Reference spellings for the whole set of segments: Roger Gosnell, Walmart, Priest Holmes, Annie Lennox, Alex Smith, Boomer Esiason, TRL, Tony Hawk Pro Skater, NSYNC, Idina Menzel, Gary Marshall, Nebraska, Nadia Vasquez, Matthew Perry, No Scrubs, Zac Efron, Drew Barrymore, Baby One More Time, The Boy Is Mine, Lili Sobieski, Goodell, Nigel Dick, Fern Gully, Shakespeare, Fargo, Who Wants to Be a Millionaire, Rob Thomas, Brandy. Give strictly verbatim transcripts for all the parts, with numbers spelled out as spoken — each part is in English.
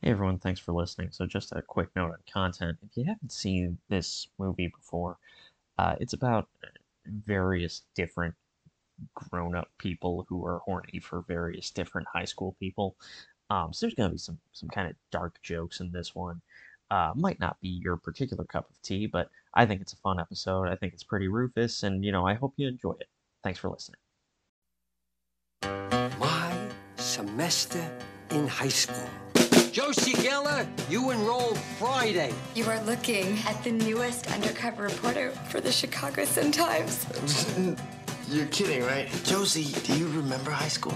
Hey everyone, thanks for listening. So just a quick note on content. If you haven't seen this movie before, uh, it's about various different grown-up people who are horny for various different high school people. Um, so there's going to be some, some kind of dark jokes in this one. Uh, might not be your particular cup of tea, but I think it's a fun episode. I think it's pretty Rufus, and, you know, I hope you enjoy it. Thanks for listening. My semester in high school. Josie Geller, you enrolled Friday. You are looking at the newest undercover reporter for the Chicago Sun-Times. You're kidding, right? Josie, do you remember high school?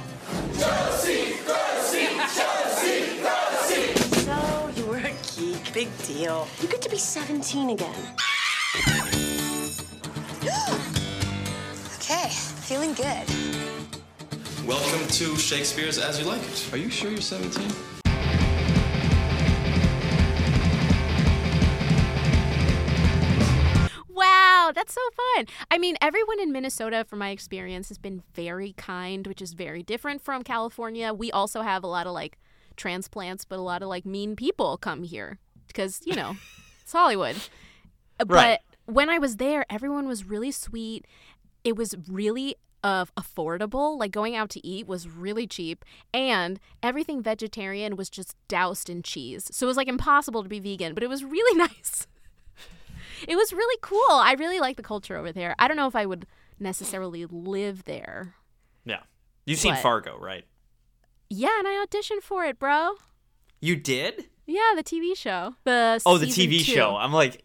Josie, Josie, Josie, Josie! So, you were a geek. Big deal. You get to be seventeen again. Okay, feeling good. Welcome to Shakespeare's As You Like It. Are you sure you're seventeen? Wow, that's so fun. I mean, everyone in Minnesota, from my experience, has been very kind, which is very different from California. We also have a lot of, like, transplants, but a lot of, like, mean people come here because, you know, it's Hollywood. Right. But when I was there, everyone was really sweet. It was really uh, affordable. Like, going out to eat was really cheap, and everything vegetarian was just doused in cheese. So it was, like, impossible to be vegan, but it was really nice. It was really cool. I really like the culture over there. I don't know if I would necessarily live there. Yeah. You've seen Fargo, right? Yeah, and I auditioned for it, bro. You did? Yeah, the T V show. The oh, the T V two. Show. I'm like...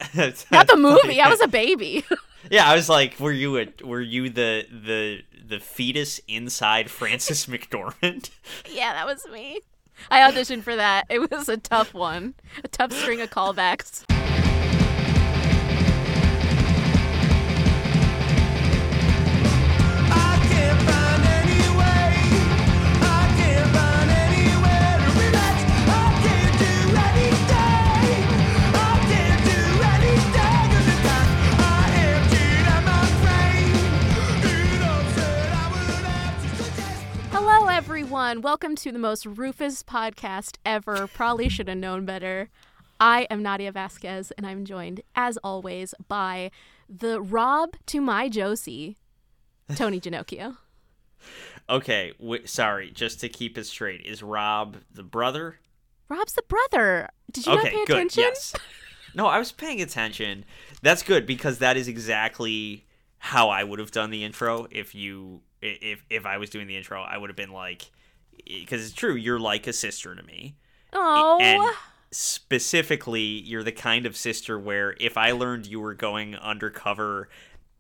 Not the movie. I was a baby. Yeah, I was like, were you a, were you the the the fetus inside Frances McDormand? Yeah, that was me. I auditioned for that. It was a tough one. A tough string of callbacks. Everyone, welcome to the most Rufus podcast ever. Probably should have known better. I am Nadia Vasquez, and I'm joined, as always, by the Rob to my Josie, Tony Ginocchio. Okay, w- sorry, just to keep it straight, is Rob the brother? Rob's the brother. Did you okay, not pay good. Attention? Yes. No, I was paying attention. That's good, because that is exactly how I would have done the intro if you... If if I was doing the intro, I would have been like, because it's true, you're like a sister to me. Oh. And specifically, you're the kind of sister where if I learned you were going undercover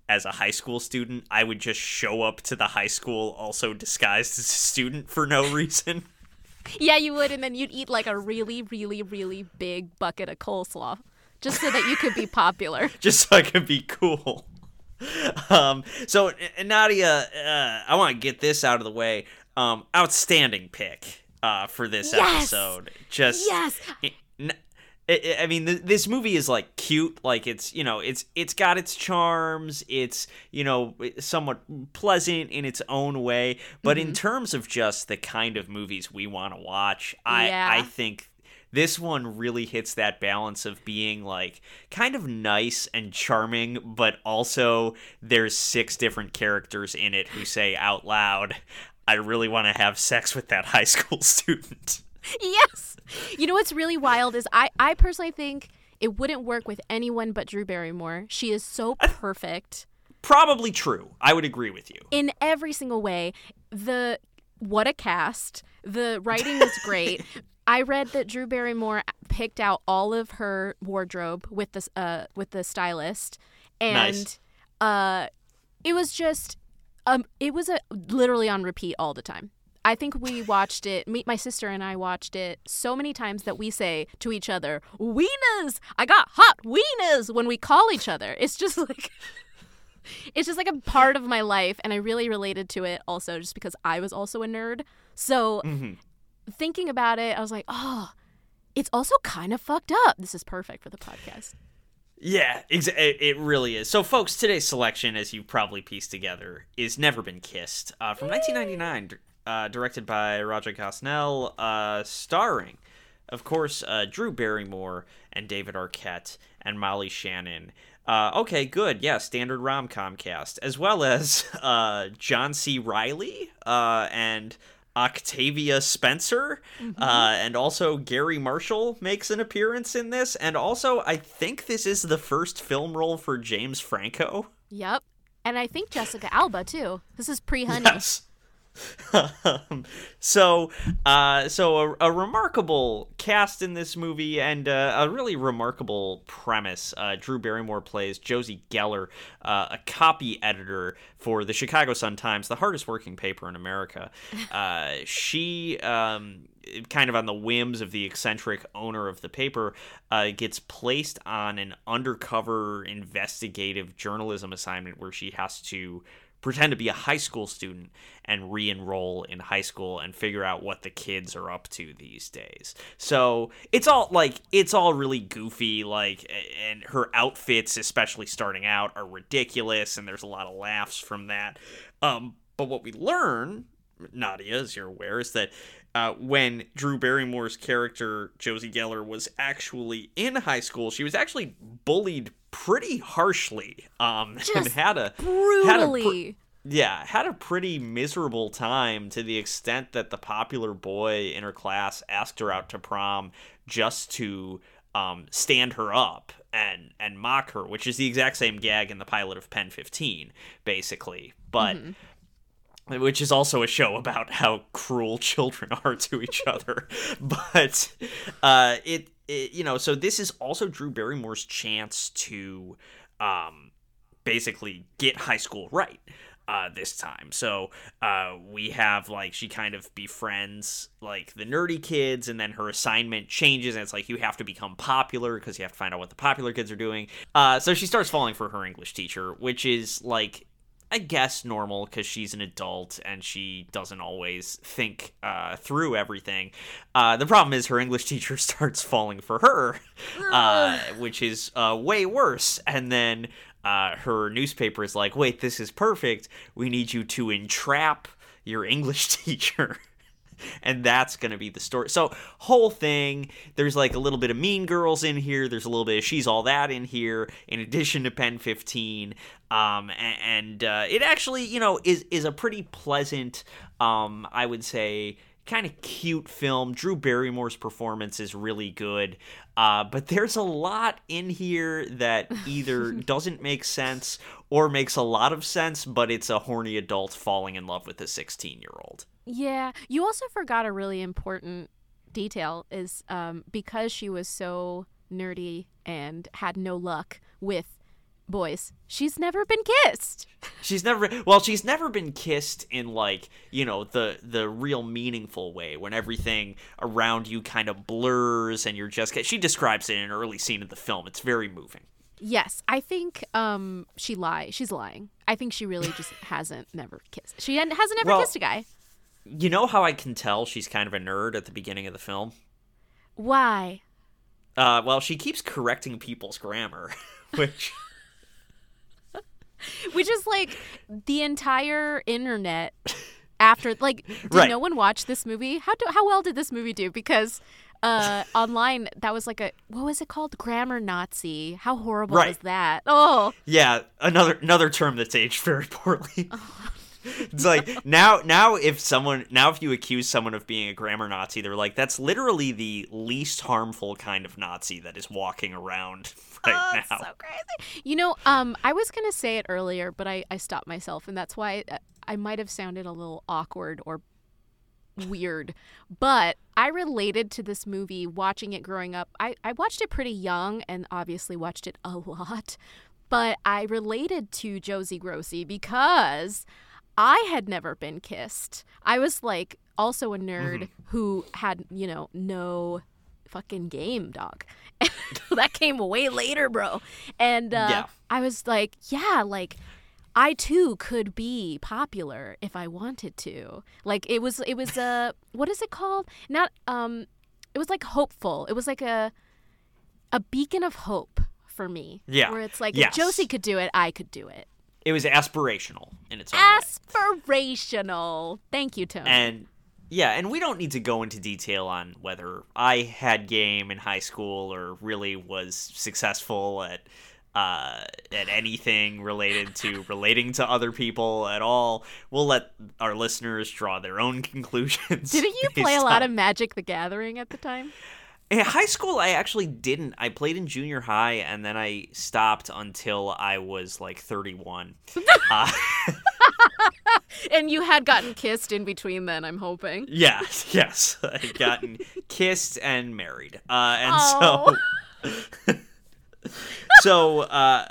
as a high school student, I would just show up to the high school also disguised as a student for no reason. Yeah, you would, and then you'd eat like a really, really, really big bucket of coleslaw just so that you could be popular. Just so I could be cool. Um, so, Nadia, uh, I want to get this out of the way. Um, outstanding pick uh, for this yes! episode. Just yes. It, it, I mean, th- this movie is like cute. Like it's you know, it's it's got its charms. It's you know, somewhat pleasant in its own way. But mm-hmm. in terms of just the kind of movies we want to watch, I yeah. I think. This one really hits that balance of being, like, kind of nice and charming, but also there's six different characters in it who say out loud, I really want to have sex with that high school student. Yes! You know what's really wild is I, I personally think it wouldn't work with anyone but Drew Barrymore. She is so perfect. Probably true. I would agree with you. In every single way. The what a cast. The writing is great. I read that Drew Barrymore picked out all of her wardrobe with the uh, with the stylist, and nice. uh, it was just um, it was a, literally on repeat all the time. I think we watched it. Me, my sister and I watched it so many times that we say to each other, "Wieners, I got hot wieners" when we call each other. It's just like it's just like a part of my life, and I really related to it also, just because I was also a nerd. So. Mm-hmm. Thinking about it, I was like, oh, it's also kind of fucked up. This is perfect for the podcast. Yeah, ex- it really is. So, folks, today's selection, as you've probably pieced together, is Never Been Kissed. Uh, from nineteen ninety-nine, uh, directed by Roger Gosnell, uh, starring Of course, uh, Drew Barrymore and David Arquette and Molly Shannon. Uh, okay, good. Yeah, standard rom-com cast. As well as uh, John C. Reilly uh, and Octavia Spencer. Mm-hmm. Uh, and also Gary Marshall makes an appearance in this. And also, I think this is the first film role for James Franco. Yep. And I think Jessica Alba, too. This is pre-Honey. Yes. so uh so a, a remarkable cast in this movie, and uh, a really remarkable premise. uh Drew Barrymore plays Josie Geller, uh, a copy editor for the Chicago Sun-Times, the hardest working paper in America. Uh she um kind of on the whims of the eccentric owner of the paper, uh, gets placed on an undercover investigative journalism assignment where she has to pretend to be a high school student and re-enroll in high school and figure out what the kids are up to these days. So it's all like, it's all really goofy, like, and her outfits, especially starting out, are ridiculous, and there's a lot of laughs from that. Um, but what we learn, Nadia, as you're aware, is that uh, when Drew Barrymore's character, Josie Geller, was actually in high school, she was actually bullied pretty harshly, um, Just and had a brutally, had a pr- yeah, had a pretty miserable time, to the extent that the popular boy in her class asked her out to prom just to um, stand her up and and mock her, which is the exact same gag in the pilot of Pen fifteen, basically, but. Mm-hmm. Which is also a show about how cruel children are to each other. But, uh, it, it, you know, so this is also Drew Barrymore's chance to um, basically get high school right uh, this time. So uh, we have, like, she kind of befriends, like, the nerdy kids, and then her assignment changes, and it's like, you have to become popular because you have to find out what the popular kids are doing. Uh, so she starts falling for her English teacher, which is, like, I guess normal, because she's an adult and she doesn't always think uh, through everything. Uh, the problem is her English teacher starts falling for her, uh, which is uh, way worse. And then uh, her newspaper is like, wait, this is perfect. We need you to entrap your English teacher. And that's going to be the story. So, whole thing, there's like a little bit of Mean Girls in here. There's a little bit of She's All That in here, in addition to Pen fifteen. Um, and uh, it actually, you know, is, is a pretty pleasant, um, I would say, kind of cute film. Drew Barrymore's performance is really good. Uh, but there's a lot in here that either doesn't make sense or makes a lot of sense, but it's a horny adult falling in love with a sixteen-year-old. Yeah. You also forgot a really important detail is um, because she was so nerdy and had no luck with boys, she's never been kissed. She's never well, she's never been kissed in, like, you know, the the real meaningful way, when everything around you kind of blurs and you're just she describes it in an early scene of the film. It's very moving. Yes, I think um, she lies. She's lying. I think she really just hasn't never kissed. She hasn't ever well, kissed a guy. You know how I can tell she's kind of a nerd at the beginning of the film? Why? Uh, well, she keeps correcting people's grammar, which... Which is, like, the entire internet after... Like, did right. no one watch this movie? How do, how well did this movie do? Because uh, online, that was like a... What was it called? Grammar Nazi. How horrible right. is that? Oh! Yeah, another another term that's aged very poorly. Oh. It's like, now now if someone now if you accuse someone of being a grammar Nazi, they're like, that's literally the least harmful kind of Nazi that is walking around right oh, now. So crazy. You know, um, I was going to say it earlier, but I, I stopped myself, and that's why I, I might have sounded a little awkward or weird. But I related to this movie watching it growing up. I, I watched it pretty young and obviously watched it a lot, but I related to Josie Grossi because I had never been kissed. I was, like, also a nerd mm-hmm. who had, you know, no fucking game, dog. That came way later, bro. And uh, yeah. I was like, yeah, like, I, too, could be popular if I wanted to. Like, it was, it was a, what is it called? Not, um, it was, like, hopeful. It was, like, a a beacon of hope for me. Yeah. Where it's like, yes. if Josie could do it, I could do it. It was aspirational in its own way. Aspirational. Thank you, Tony. And Yeah, and we don't need to go into detail on whether I had game in high school or really was successful at uh, at anything related to relating to other people at all. We'll let our listeners draw their own conclusions. Didn't you play a lot of Magic the Gathering at the time? In high school, I actually didn't. I played in junior high, and then I stopped until I was like thirty-one. uh, And you had gotten kissed in between then, I'm hoping. Yeah, yes. I had gotten kissed and married. Uh, and oh. so, so uh,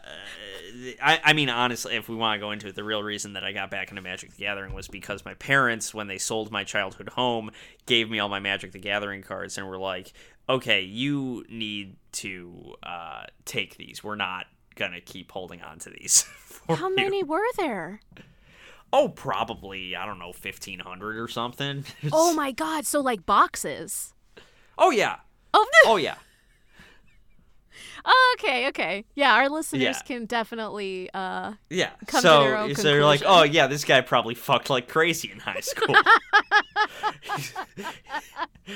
I, I mean, honestly, if we want to go into it, the real reason that I got back into Magic the Gathering was because my parents, when they sold my childhood home, gave me all my Magic the Gathering cards and were like, okay, you need to uh, take these. We're not going to keep holding on to these. For How you. many were there? Oh, probably, I don't know, fifteen hundred or something. Oh, my God. So, like, boxes. Oh, yeah. Oh, no. oh yeah. Oh, okay, okay. Yeah, our listeners yeah. can definitely uh, yeah. come so, to their own conclusion. So, they're like, oh, yeah, this guy probably fucked like crazy in high school.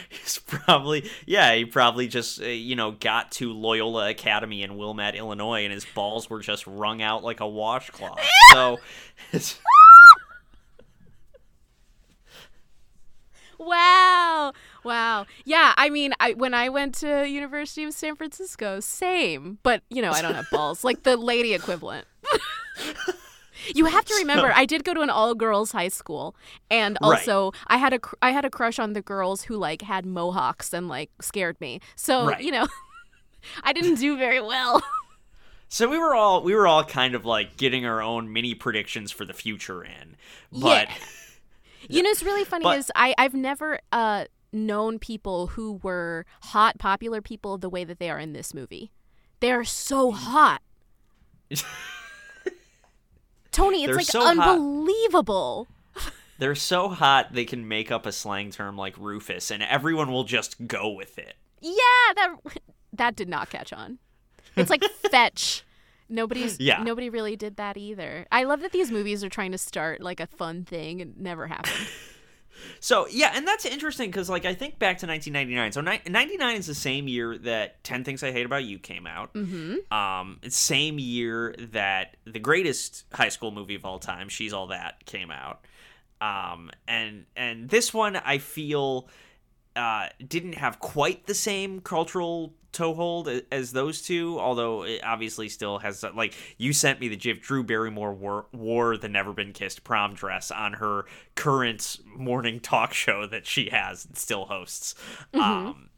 He's probably, yeah, he probably just, uh, you know, got to Loyola Academy in Wilmette, Illinois, and his balls were just wrung out like a washcloth. So, it's... Wow. Wow. Yeah, I mean, I when I went to University of San Francisco, same. But, you know, I don't have balls. Like the lady equivalent. You have to remember, so, I did go to an all-girls high school. And also, right. I had a I had a crush on the girls who, like, had mohawks and, like, scared me. So, right. you know, I didn't do very well. So we were all we were all kind of, like, getting our own mini predictions for the future in. But... Yeah. You yeah. know, it's really funny but, is I, I've never uh, known people who were hot, popular people the way that they are in this movie. They are so hot. Tony, it's like so unbelievable. Hot. They're so hot they can make up a slang term like Rufus, and everyone will just go with it. Yeah, that that did not catch on. It's like fetch. Nobody's yeah. nobody really did that either. I love that these movies are trying to start like a fun thing and it never happened. So, yeah, and that's interesting because like I think back to nineteen ninety-nine. So ni- ninety-nine is the same year that ten Things I Hate About You came out. Mm-hmm. Um, it's same year that the greatest high school movie of all time, She's All That, came out. Um, and and this one I feel uh, didn't have quite the same cultural toehold as those two, although it obviously still has, like, you sent me the gif. Drew Barrymore wore, wore the Never Been Kissed prom dress on her current morning talk show that she has and still hosts. Mm-hmm. Um,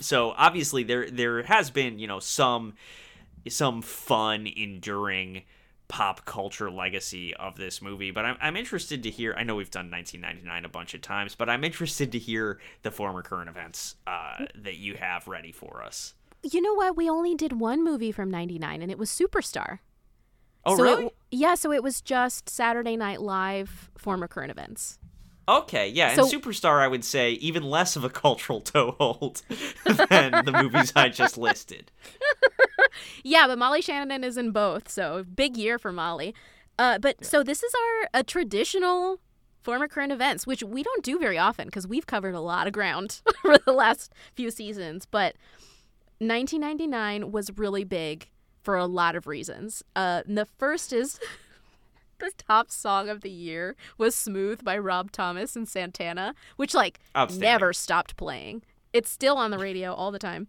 so obviously there there has been, you know, some some fun, enduring pop culture legacy of this movie, but I'm, I'm interested to hear, I know we've done nineteen ninety-nine a bunch of times, but I'm interested to hear the former current events uh, that you have ready for us. You know what? We only did one movie from ninety-nine, and it was Superstar. Oh, so really? It, yeah, so it was just Saturday Night Live former current events. Okay, yeah, so, and Superstar, I would say, even less of a cultural toehold than the movies I just listed. Yeah, but Molly Shannon is in both, so big year for Molly. Uh, but yeah. So this is our a traditional former current events, which we don't do very often because we've covered a lot of ground over the last few seasons. But nineteen ninety-nine was really big for a lot of reasons. Uh, the first is... The top song of the year was Smooth by Rob Thomas and Santana, which, like, never stopped playing. It's still on the radio all the time.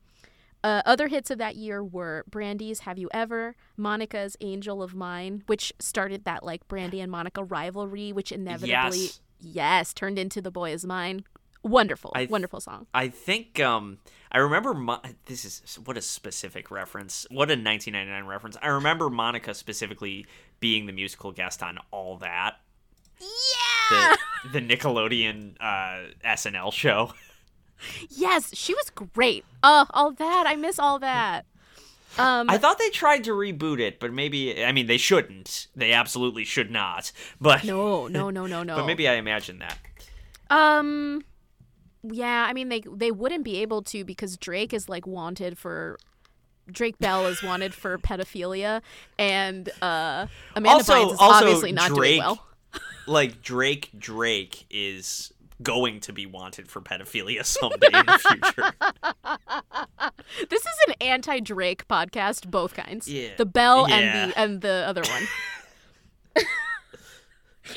Uh, other hits of that year were Brandy's Have You Ever, Monica's Angel of Mine, which started that, like, Brandy and Monica rivalry, which inevitably, yes, yes turned into The Boy Is Mine. Wonderful, th- wonderful song. I think um, I remember. Mo- this is what a specific reference. What a nineteen ninety-nine reference. I remember Monica specifically being the musical guest on All That. Yeah, the, the Nickelodeon uh, S N L show. Yes, she was great. Oh, All That. I miss All That. Um, I thought they tried to reboot it, but maybe, I mean, they shouldn't. They absolutely should not. But no, no, no, no, no. But maybe I imagined that. Um. Yeah, I mean, they they wouldn't be able to because Drake is, like, wanted for... Drake Bell is wanted for pedophilia, and uh, Amanda also, Bynes is also obviously not Drake, doing well. Like, Drake Drake is going to be wanted for pedophilia someday in the future. This is an anti-Drake podcast, both kinds. Yeah. The Bell yeah. and the and the other one.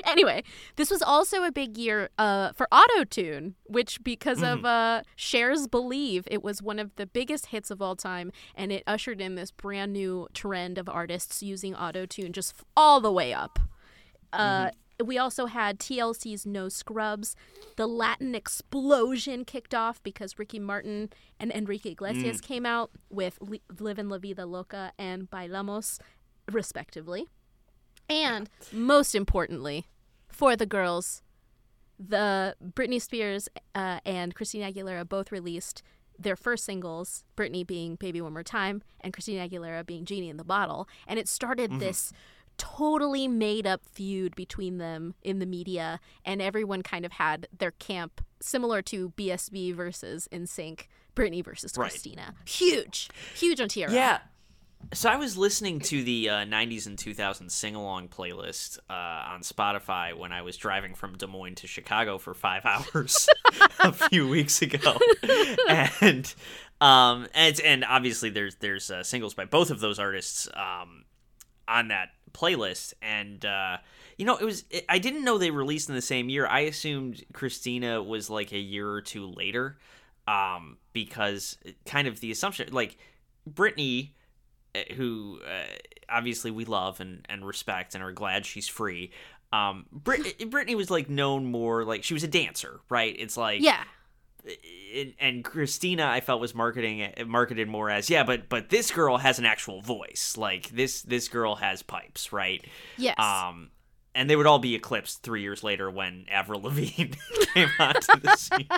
Anyway, this was also a big year uh, for Auto-Tune, which because mm. of uh, Cher's Believe, it was one of the biggest hits of all time, and it ushered in this brand new trend of artists using Auto-Tune just all the way up. Uh, mm-hmm. We also had T L C's No Scrubs. The Latin explosion kicked off because Ricky Martin and Enrique Iglesias mm. came out with Le- Livin' La Vida Loca and Bailamos, respectively. And most importantly, for the girls, the Britney Spears uh, and Christina Aguilera both released their first singles, Britney being Baby One More Time and Christina Aguilera being Genie in the Bottle. And it started mm-hmm. this totally made-up feud between them in the media, and everyone kind of had their camp similar to B S B versus NSYNC, Britney versus right. Christina. Huge. Huge on T R L. Yeah. So I was listening to the uh, nineties and two thousands sing-along playlist uh, on Spotify when I was driving from Des Moines to Chicago for five hours a few weeks ago, and um, and, and obviously there's there's uh, singles by both of those artists um, on that playlist, and uh, you know it was it, I didn't know they released in the same year. I assumed Christina was like a year or two later, um, because kind of the assumption like Britney, who uh, obviously we love and, and respect and are glad she's free. Um, Brit- Britney was like known more like she was a dancer, right? It's like yeah. It, and Christina, I felt, was marketing marketed more as yeah, but but this girl has an actual voice. Like this this girl has pipes, right? Yes. Um, and they would all be eclipsed three years later when Avril Lavigne came onto the scene.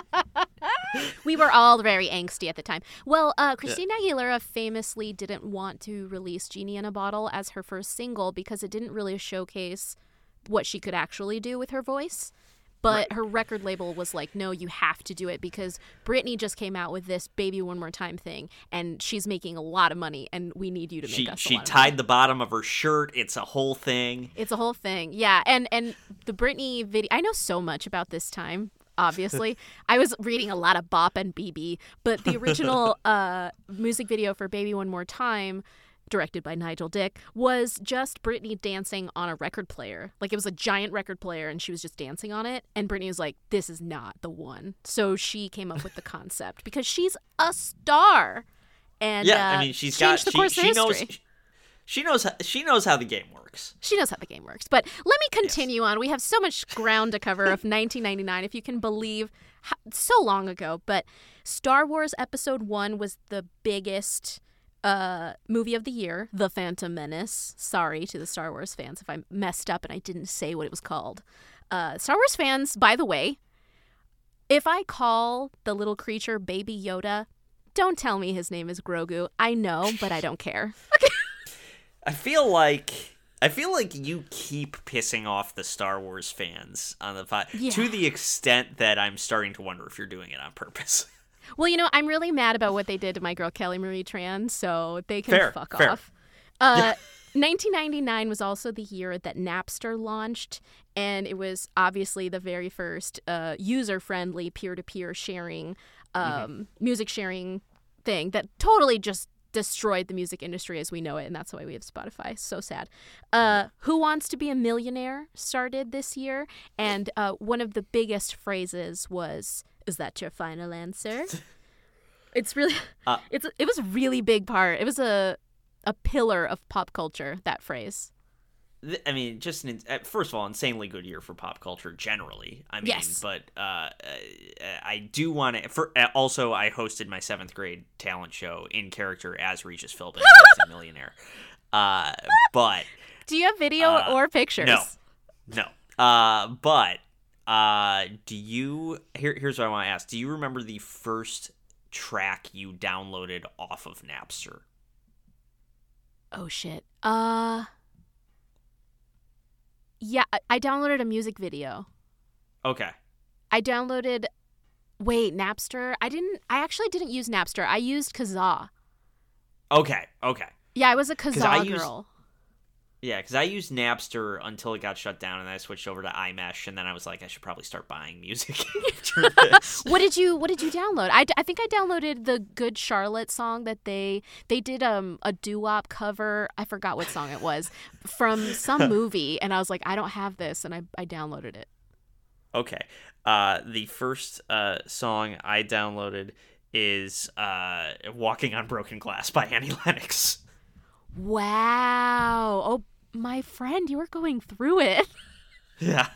We were all very angsty at the time. Well, uh, Christina yeah. Aguilera famously didn't want to release Genie in a Bottle as her first single because it didn't really showcase what she could actually do with her voice. But right. her record label was like, no, you have to do it because Britney just came out with this Baby One More Time thing, and she's making a lot of money, and we need you to make she, us a She lot tied of money. The bottom of her shirt. It's a whole thing. It's a whole thing, yeah. And, and the Britney video – I know so much about this time, obviously. I was reading a lot of Bop and B B, but the original uh, music video for Baby One More Time – directed by Nigel Dick, was just Britney dancing on a record player. Like, it was a giant record player, and she was just dancing on it. And Britney was like, this is not the one. So she came up with the concept because she's a star. And yeah, uh, I mean, she's got the she, course she of knows history. she knows she knows how the game works. She knows how the game works. But let me continue yes. on. We have so much ground to cover of nineteen ninety-nine, if you can believe, how, so long ago. But Star Wars Episode One was the biggest. Uh, movie of the year, The Phantom Menace. Sorry to the Star Wars fans if I messed up and I didn't say what it was called. Uh, Star Wars fans, by the way, if I call the little creature Baby Yoda, don't tell me his name is Grogu. I know, but I don't care. Okay. I feel like I feel like you keep pissing off the Star Wars fans on the pod, yeah. to the extent that I'm starting to wonder if you're doing it on purpose. Well, you know, I'm really mad about what they did to my girl Kelly Marie Tran, so they can fair, fuck fair. off. Uh, nineteen ninety-nine was also the year that Napster launched, and it was obviously the very first uh, user-friendly peer-to-peer sharing, um, mm-hmm. music sharing thing that totally just destroyed the music industry as we know it, and that's why we have Spotify. So sad. Uh, Who Wants to Be a Millionaire started this year, and uh, one of the biggest phrases was... Is that your final answer? It's really, uh, it's it was a really big part. It was a a pillar of pop culture, that phrase. Th- I mean, just an, first of all, insanely good year for pop culture generally. I mean, yes. but uh, I do want to. Also, I hosted my seventh grade talent show in character as Regis Philbin, as a millionaire. Uh, but do you have video uh, or pictures? No, no. Uh, but. Uh, do you, here, here's what I want to ask. Do you remember the first track you downloaded off of Napster? Oh, shit. Uh, yeah, I, I downloaded a music video. Okay. I downloaded, wait, Napster? I didn't, I actually didn't use Napster. I used Kazaa. Okay, okay. Yeah, I was a Kazaa girl. Used, Yeah, because I used Napster until it got shut down, and then I switched over to iMesh, and then I was like, I should probably start buying music after this. What did you What did you download? I, I think I downloaded the Good Charlotte song that they they did um a doo-wop cover. I forgot what song it was from some movie, and I was like, I don't have this, and I I downloaded it. Okay, uh, the first uh song I downloaded is uh "Walking on Broken Glass" by Annie Lennox. Wow. Oh, my friend, you were going through it. Yeah.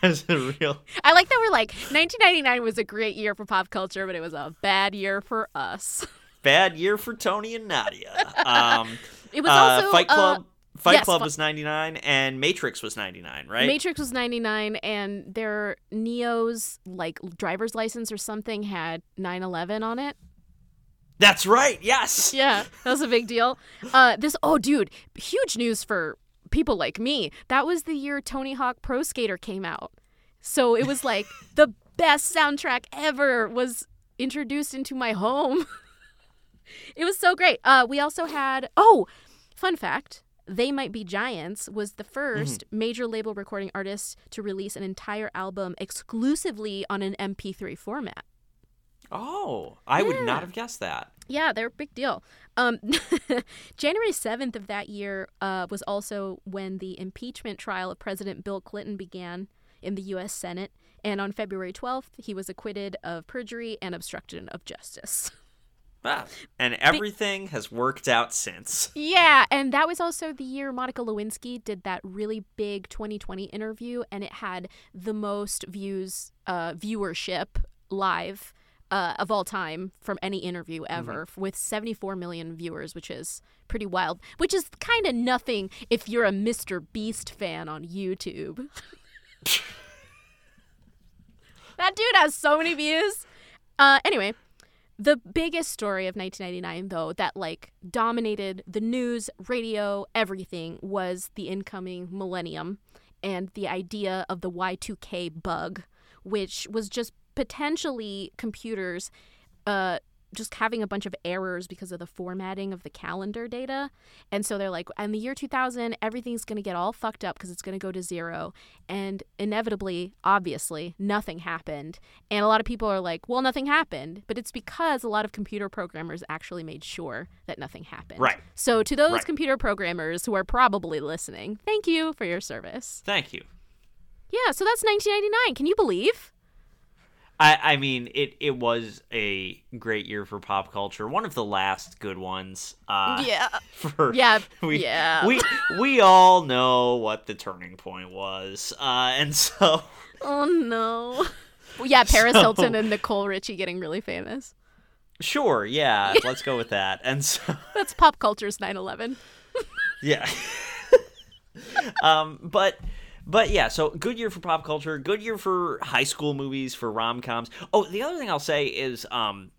That's a real... I like that we're like, nineteen ninety-nine was a great year for pop culture, but it was a bad year for us. Bad year for Tony and Nadia. Um, it was also... Uh, Fight Club, uh, Fight yes, Club was ninety-nine, and Matrix was ninety-nine, right? Matrix was ninety-nine, and their Neo's, like, driver's license or something had nine eleven on it. That's right. Yes. Yeah, that was a big deal. Uh, this oh, dude, huge news for people like me. That was the year Tony Hawk Pro Skater came out, so it was like the best soundtrack ever was introduced into my home. It was so great. Uh, we also had oh, fun fact: They Might Be Giants was the first mm-hmm. major label recording artist to release an entire album exclusively on an M P three format. Oh, I yeah. would not have guessed that. Yeah, they're a big deal. Um, January seventh of that year uh, was also when the impeachment trial of President Bill Clinton began in the U S Senate. And on February twelfth, he was acquitted of perjury and obstruction of justice. Wow. And everything but, has worked out since. Yeah, and that was also the year Monica Lewinsky did that really big twenty twenty interview. And it had the most views, uh, viewership live Uh, of all time from any interview ever mm-hmm. with seventy-four million viewers, which is pretty wild, which is kind of nothing if you're a Mister Beast fan on YouTube. That dude has so many views. Uh, anyway, the biggest story of nineteen ninety-nine, though, that like dominated the news, radio, everything was the incoming millennium and the idea of the Y two K bug, which was just potentially computers uh, just having a bunch of errors because of the formatting of the calendar data. And so they're like, in the year two thousand, everything's going to get all fucked up because it's going to go to zero. And inevitably, obviously, nothing happened. And a lot of people are like, well, nothing happened. But it's because a lot of computer programmers actually made sure that nothing happened. Right. So to those right. computer programmers who are probably listening, thank you for your service. Thank you. Yeah, so that's nineteen ninety-nine. Can you believe? I, I mean, it, it was a great year for pop culture. One of the last good ones. Uh, yeah. For, yeah. We, yeah. We we all know what the turning point was. Uh, and so... Oh, no. Well, yeah, Paris so, Hilton and Nicole Richie getting really famous. Sure, yeah. Let's go with that. And so... That's pop culture's nine eleven. Yeah. um, But... But yeah, so good year for pop culture, good year for high school movies, for rom-coms. Oh, the other thing I'll say is, um,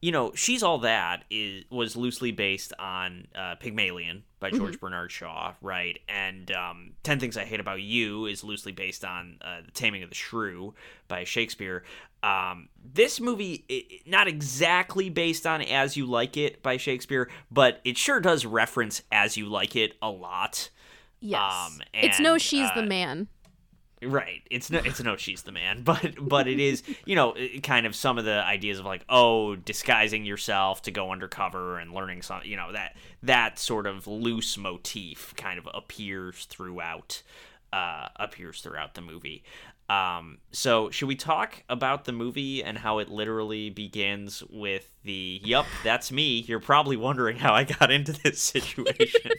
you know, She's All That is was loosely based on uh, Pygmalion by George mm-hmm. Bernard Shaw, right? And um, Ten Things I Hate About You is loosely based on uh, The Taming of the Shrew by Shakespeare. Um, this movie, it, not exactly based on As You Like It by Shakespeare, but it sure does reference As You Like It a lot. Yes, um, and, it's no she's uh, the man. Right, it's no, it's no she's the man, but but it is, you know, kind of some of the ideas of like, oh, disguising yourself to go undercover and learning something, you know, that that sort of loose motif kind of appears throughout, uh, appears throughout the movie. Um, so should we talk about the movie and how it literally begins with the, yup, that's me. You're probably wondering how I got into this situation.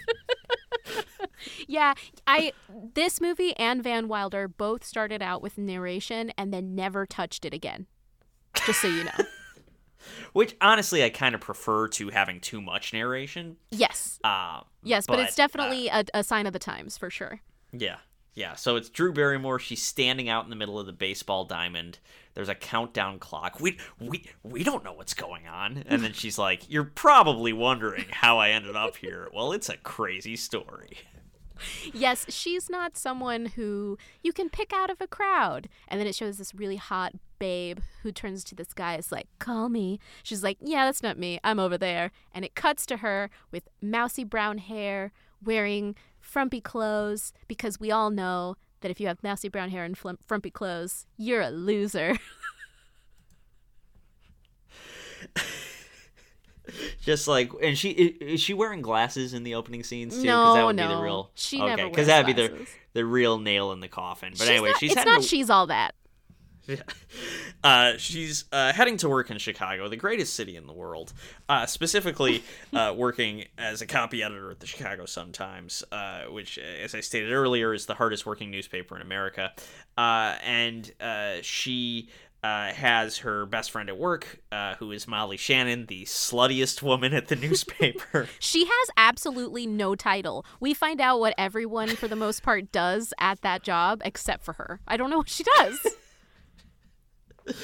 Yeah, I this movie and Van Wilder both started out with narration and then never touched it again, just so you know. Which, honestly, I kind of prefer to having too much narration. Yes. Um, yes, but, but it's definitely uh, a, a sign of the times, for sure. Yeah, yeah. So it's Drew Barrymore. She's standing out in the middle of the baseball diamond. There's a countdown clock. We we we don't know what's going on. And then she's like, you're probably wondering how I ended up here. Well, it's a crazy story. Yes, she's not someone who you can pick out of a crowd. And then it shows this really hot babe who turns to this guy and is like, call me. She's like, yeah, that's not me. I'm over there. And it cuts to her with mousy brown hair, wearing frumpy clothes, because we all know that if you have messy brown hair and fl- frumpy clothes, you're a loser. Just like, and she is she wearing glasses in the opening scenes too? No, that would no, be the real, she okay, never wears glasses. Because that'd be the the real nail in the coffin. But she's anyway, not, she's it's not. To... She's all that. Yeah. Uh, she's uh, heading to work in Chicago, the greatest city in the world, uh, specifically uh, working as a copy editor at the Chicago Sun-Times, uh, which, as I stated earlier, is the hardest working newspaper in America. Uh, and uh, she uh, has her best friend at work, uh, who is Molly Shannon, the sluttiest woman at the newspaper. She has absolutely no title. We find out what everyone, for the most part, does at that job, except for her. I don't know what she does.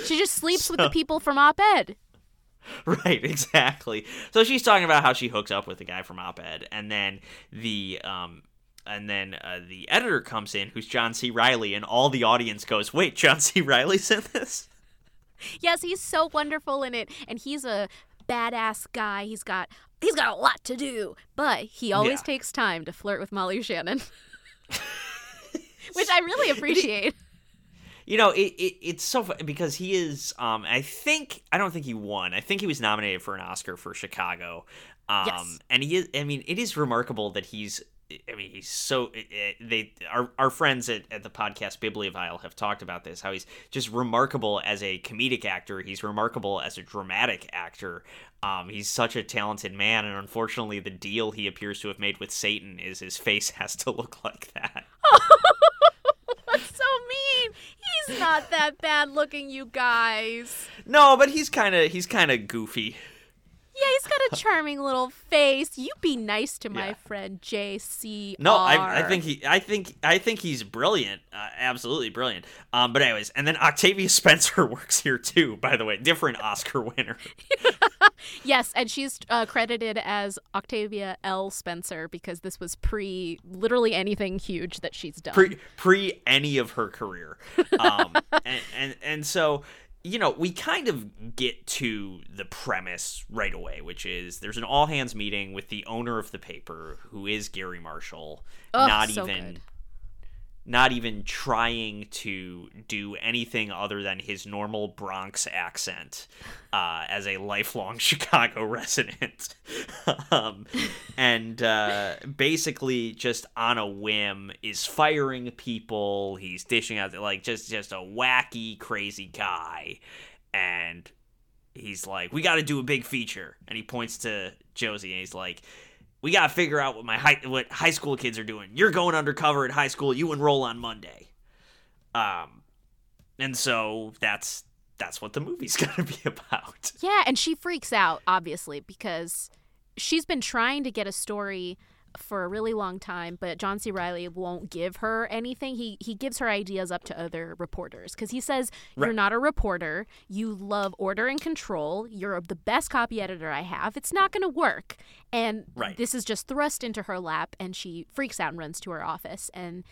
She just sleeps so, with the people from Op-Ed. Right, exactly. So she's talking about how she hooks up with the guy from Op-Ed, and then the um, and then uh, the editor comes in, who's John C. Reilly, and all the audience goes, "Wait, John C. Reilly's in this?" Yes, he's so wonderful in it, and he's a badass guy. He's got he's got a lot to do, but he always yeah. takes time to flirt with Molly Shannon, which I really appreciate. You know, it, it it's so fun because he is, um, I think, I don't think he won. I think he was nominated for an Oscar for Chicago. Um, yes. And he is, I mean, it is remarkable that he's, I mean, he's so, it, it, they, our, our friends at, at the podcast Bibliophile have talked about this, how he's just remarkable as a comedic actor. He's remarkable as a dramatic actor. Um, he's such a talented man. And unfortunately, the deal he appears to have made with Satan is his face has to look like that. So mean. He's not that bad looking, you guys. No, but he's kind of he's kind of goofy. Yeah, he's got a charming little face. You be nice to my yeah. friend J C R. No, I, I think he I think I think he's brilliant. Uh, absolutely brilliant. Um, but anyways, and then Octavia Spencer works here too, by the way, different Oscar winner. Yes, and she's uh, credited as Octavia L. Spencer because this was pre literally anything huge that she's done. Pre pre any of her career. Um, and, and and so you know, we kind of get to the premise right away, which is there's an all-hands meeting with the owner of the paper, who is Gary Marshall, oh, not so even good. not even trying to do anything other than his normal Bronx accent uh, as a lifelong Chicago resident. um, and uh, basically just on a whim is firing people. He's dishing out, like, just, just a wacky, crazy guy. And he's like, we got to do a big feature. And he points to Josie and he's like, we got to figure out what my high, what high school kids are doing. You're going undercover at high school. You enroll on Monday. Um, and so that's that's what the movie's going to be about. Yeah, and she freaks out, obviously, because she's been trying to get a story for a really long time, but John C. Reilly won't give her anything. He he gives her ideas up to other reporters because he says, you're right. not a reporter. You love order and control. You're the best copy editor I have. It's not going to work. And right. this is just thrust into her lap, and she freaks out and runs to her office. And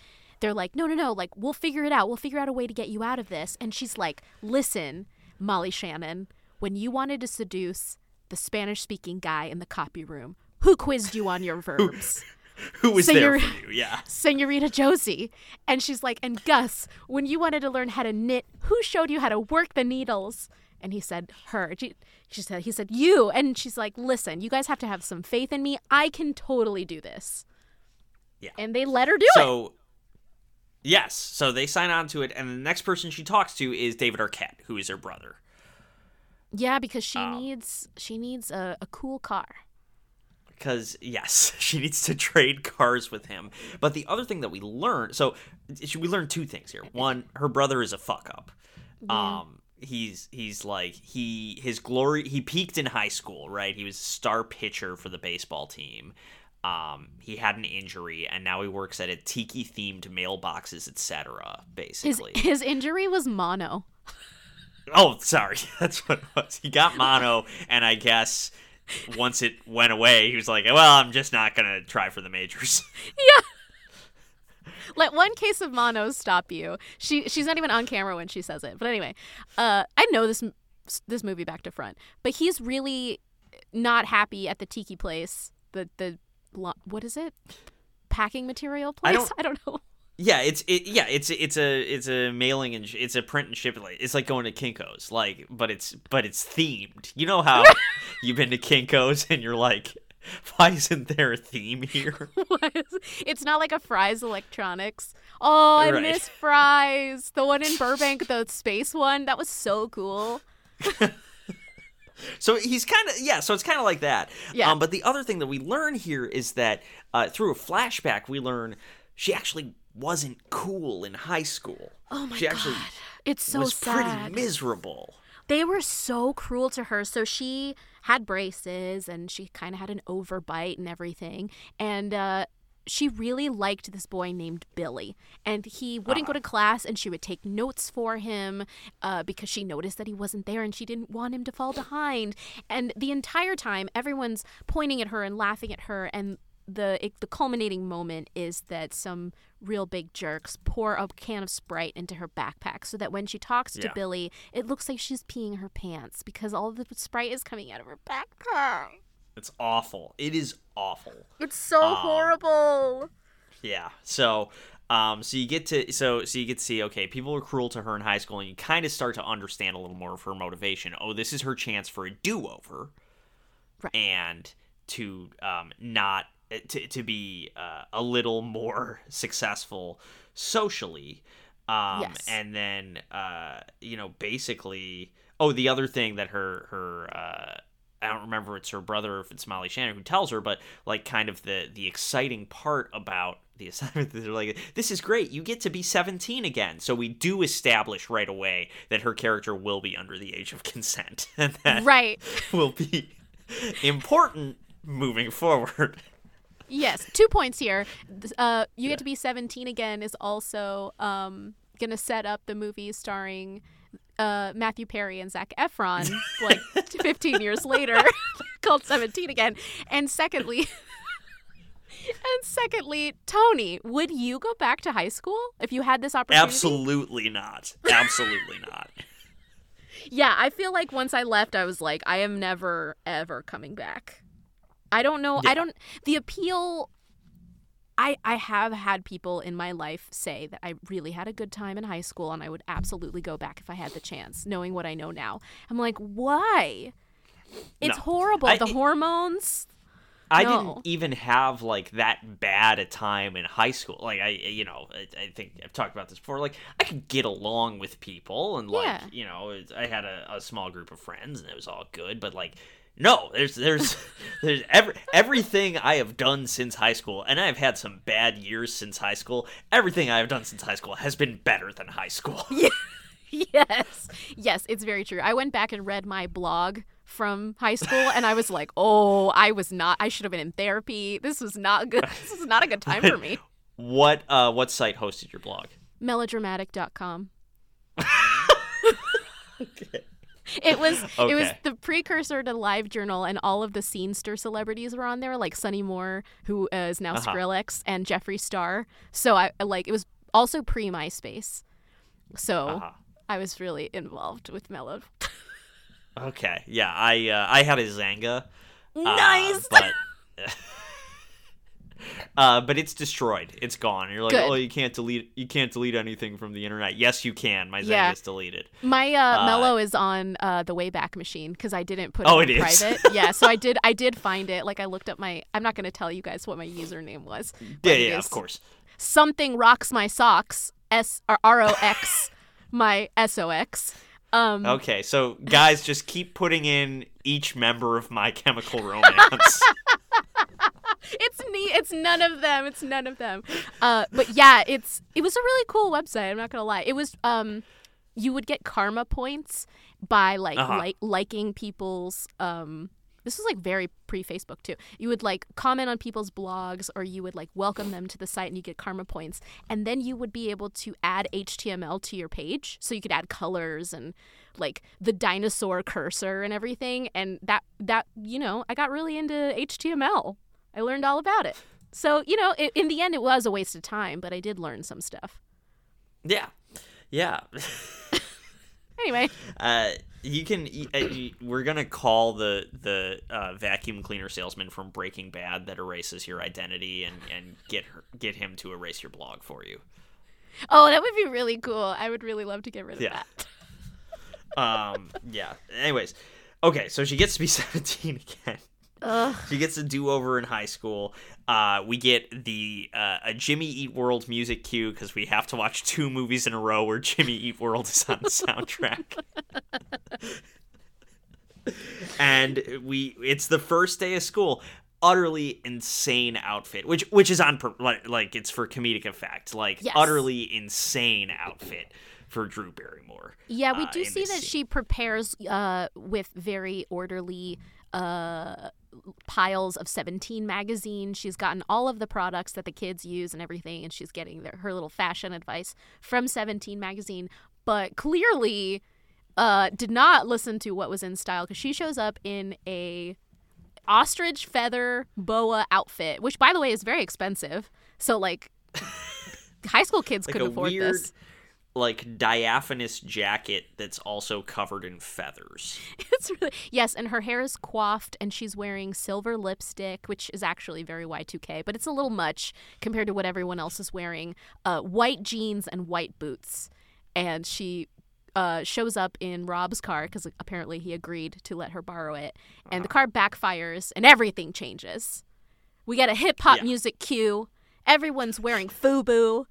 they're like, no, no, no, like, we'll figure it out. We'll figure out a way to get you out of this. And she's like, listen, Molly Shannon, when you wanted to seduce the Spanish-speaking guy in the copy room, who quizzed you on your verbs? Who, who was Senor- there for you, yeah. Senorita Josie. And she's like, and Gus, when you wanted to learn how to knit, who showed you how to work the needles? And he said, her. She, she said, he said, you. And she's like, listen, you guys have to have some faith in me. I can totally do this. Yeah. And they let her do so, it. So, yes. So they sign on to it. And the next person she talks to is David Arquette, who is her brother. Yeah, because she um, needs she needs a, a cool car. Because, yes, she needs to trade cars with him. But the other thing that we learned, so we learned two things here. One, her brother is a fuck up. Yeah. Um, he's he's like, he his glory, he peaked in high school, right? He was a star pitcher for the baseball team. Um, he had an injury, and now he works at a tiki-themed mailboxes, et cetera, basically. His, his injury was mono. Oh, sorry. That's what it was. He got mono, and I guess... once it went away, he was like, well, I'm just not going to try for the majors. Yeah. Let one case of mono stop you. She She's not even on camera when she says it. But anyway, uh, I know this this movie back to front, but he's really not happy at the tiki place. The, the what is it? packing material place? I don't, I don't know. Yeah, it's it, yeah, it's it's a it's a mailing and sh- it's a print and ship. It's like going to Kinko's, like, but it's but it's themed. You know how you've been to Kinko's and you're like, why isn't there a theme here? It's not like a Fry's Electronics. Oh, I right. miss Fry's. The one in Burbank, the space one, that was so cool. So he's kind of, yeah, so it's kind of like that. Yeah. Um, but the other thing that we learn here is that uh, through a flashback, we learn she actually wasn't cool in high school. Oh, my she God. She actually it's so was sad. pretty miserable. They were so cruel to her. So she had braces and she kind of had an overbite and everything. And uh, she really liked this boy named Billy. And he wouldn't uh-huh. go to class and she would take notes for him uh, because she noticed that he wasn't there and she didn't want him to fall behind. And the entire time, everyone's pointing at her and laughing at her. And the it, the culminating moment is that some real big jerks pour a can of Sprite into her backpack so that when she talks to yeah. Billy, it looks like she's peeing her pants because all the Sprite is coming out of her backpack. It's awful. It is awful. It's so um, horrible. Yeah. So, um, so you get to so so you get to see, okay, people were cruel to her in high school, and you kind of start to understand a little more of her motivation. Oh, this is her chance for a do-over, right? And to um not. To, to be uh, a little more successful socially. Um, yes. And then, uh, you know, basically, oh, the other thing that her, her uh, I don't remember if it's her brother or if it's Molly Shannon who tells her, but like kind of the, the exciting part about the assignment, they're like, this is great. You get to be seventeen again. So we do establish right away that her character will be under the age of consent. And that right. will be important moving forward. Yes, two points here. Uh, you yeah. get to be seventeen again is also um, going to set up the movie starring uh, Matthew Perry and Zac Efron like fifteen years later called seventeen Again. And secondly, and secondly, Tony, would you go back to high school if you had this opportunity? Absolutely not. Absolutely not. Yeah, I feel like once I left, I was like, I am never, ever coming back. I don't know. Yeah. I don't. The appeal. I I have had people in my life say that I really had a good time in high school and I would absolutely go back if I had the chance, knowing what I know now. I'm like, why? It's no. horrible. I, the hormones. I no. didn't even have like that bad a time in high school. Like I, you know, I, I think I've talked about this before. Like I could get along with people and like, yeah. you know, I had a, a small group of friends and it was all good. But like. No, there's there's there's every everything I have done since high school, and I've had some bad years since high school. Everything I have done since high school has been better than high school. Yeah. Yes. Yes, it's very true. I went back and read my blog from high school and I was like, "Oh, I was not I should have been in therapy. This was not good. This is not a good time for me." What uh what site hosted your blog? melodramatic dot com. Okay. It was okay. It was the precursor to LiveJournal, and all of the scenester celebrities were on there, like Sunny Moore, who uh, is now uh-huh. Skrillex, and Jeffree Star. So I like it was also pre MySpace, so uh-huh. I was really involved with Mellow. Okay, yeah, I uh, I had a Zanga. Nice, uh, but uh, but it's destroyed. It's gone. You're like, Good. oh, you can't delete. You can't delete anything from the internet. Yes, you can. My Zanga's yeah. deleted. My uh, uh, Mello is on uh, the Wayback Machine because I didn't put it oh, on it private. Is. Yeah, so I did. I did find it. Like I looked up my. I'm not going to tell you guys what my username was. Yeah, yeah, of course. Something rocks my socks. S or R O X. My S O X. Um, okay, so guys, just keep putting in each member of My Chemical Romance. It's neat. It's none of them. It's none of them. Uh, but yeah, it's it was a really cool website. I'm not gonna lie. It was um, you would get karma points by like uh-huh. like liking people's um. This was like very pre-Facebook too. You would like comment on people's blogs, or you would like welcome them to the site, and you get karma points. And then you would be able to add H T M L to your page, so you could add colors and like the dinosaur cursor and everything. And that that you know, I got really into H T M L. I learned all about it. So, you know, it, in the end, it was a waste of time, but I did learn some stuff. Yeah. Yeah. Anyway. Uh, You can. We're gonna call the the uh, vacuum cleaner salesman from Breaking Bad that erases your identity and and get her, get him to erase your blog for you. Oh, that would be really cool. I would really love to get rid of yeah. that. um. Yeah. Anyways, okay. So she gets to be seventeen again. Ugh. She gets a do-over in high school. Uh, we get the uh, a Jimmy Eat World music cue because we have to watch two movies in a row where Jimmy Eat World is on the soundtrack. And we it's the first day of school. Utterly insane outfit, which which is on like, like it's for comedic effect. Like yes. Utterly insane outfit for Drew Barrymore. Yeah, we do uh, see that scene. She prepares uh, with very orderly. Uh, piles of seventeen magazines. She's gotten all of the products that the kids use and everything, and she's getting their, her little fashion advice from seventeen magazine, but clearly uh, did not listen to what was in style, because she shows up in a ostrich feather boa outfit, which, by the way, is very expensive. So, like, high school kids like couldn't afford weird... this. Like diaphanous jacket that's also covered in feathers. It's really yes, and her hair is coiffed, and she's wearing silver lipstick, which is actually very Y two K, but it's a little much compared to what everyone else is wearing. Uh, white jeans and white boots, and she uh, shows up in Rob's car because apparently he agreed to let her borrow it, and uh-huh. the car backfires, and everything changes. We got a hip hop yeah. music cue. Everyone's wearing FUBU.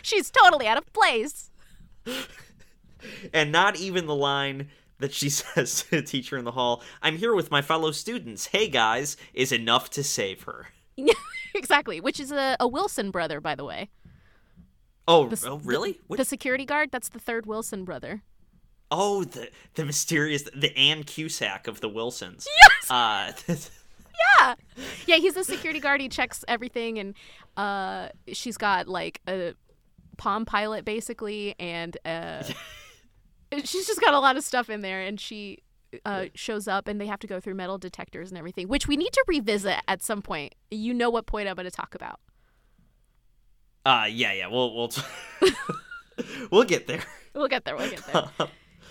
She's totally out of place. And not even the line that she says to the teacher in the hall, "I'm here with my fellow students. Hey, guys," is enough to save her. Exactly. Which is a, a Wilson brother, by the way. Oh, the, oh really? The, the security guard? That's the third Wilson brother. Oh, the the mysterious, the Anne Cusack of the Wilsons. Yes! Uh, yeah. Yeah, he's a security guard. He checks everything, and uh, she's got, like, a... Palm Pilot, basically, and uh, she's just got a lot of stuff in there, and she uh, shows up, and they have to go through metal detectors and everything, which we need to revisit at some point. You know what point I'm going to talk about. Uh, yeah, yeah, we'll we'll, t- we'll get there. We'll get there, we'll get there. Uh,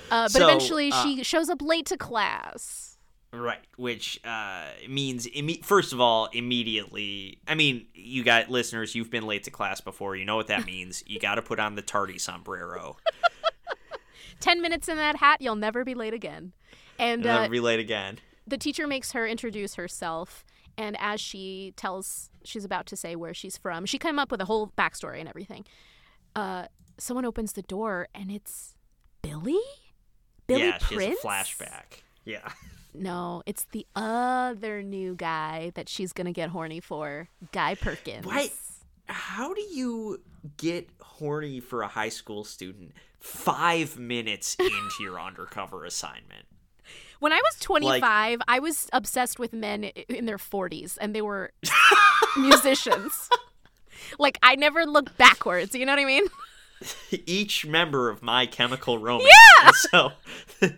but so, eventually uh, she shows up late to class. Right, which uh, means, imme- first of all, immediately, I mean, you got listeners, you've been late to class before. You know what that means. You got to put on the tardy sombrero. Ten minutes in that hat, you'll never be late again. And uh, never be late again. The teacher makes her introduce herself, and as she tells, she's about to say where she's from, she came up with a whole backstory and everything. Uh, someone opens the door, and it's Billy? Billy yeah, Prince? Yeah, she has a flashback. Yeah. No, it's the other new guy that she's going to get horny for, Guy Perkins. What? How do you get horny for a high school student five minutes into your undercover assignment? When I was twenty-five, like, I was obsessed with men in their forties, and they were musicians. Like, I never looked backwards, you know what I mean? Each member of My Chemical Romance. Yeah! And so...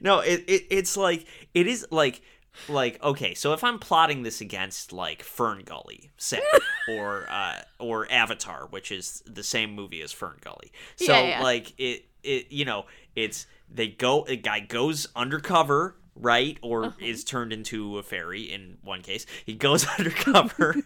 No, it, it it's like it is like like okay. So if I'm plotting this against like Fern Gully, say, or uh, or Avatar, which is the same movie as Fern Gully. So yeah, yeah. like it it you know it's they go a guy goes undercover, right, or uh-huh. is turned into a fairy in one case. He goes undercover,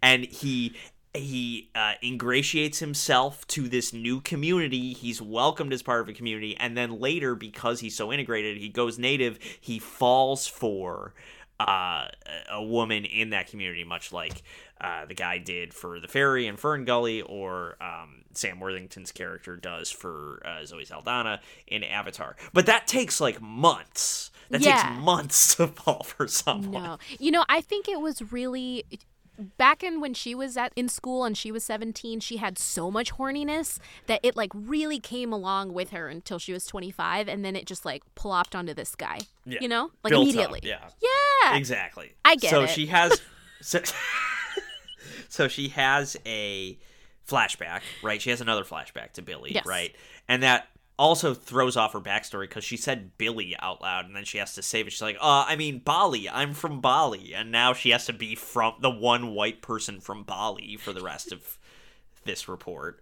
and he. He uh, ingratiates himself to this new community. He's welcomed as part of a community. And then later, because he's so integrated, he goes native. He falls for uh, a woman in that community, much like uh, the guy did for the fairy in Fern Gully, or um, Sam Worthington's character does for uh, Zoe Saldana in Avatar. But that takes like months. That yeah. takes months to fall for someone. No. You know, I think it was really... Back in when she was at in school and she was seventeen, she had so much horniness that it like really came along with her until she was twenty-five, and then it just like plopped onto this guy. Yeah. You know? Like Built immediately. Up, yeah. Yeah. Exactly. I get so it. So she has so, so she has a flashback, right? She has another flashback to Billy, yes. right? And that also throws off her backstory because she said Billy out loud, and then she has to save it. She's like, uh, I mean, Bali. I'm from Bali. And now she has to be from the one white person from Bali for the rest of this report.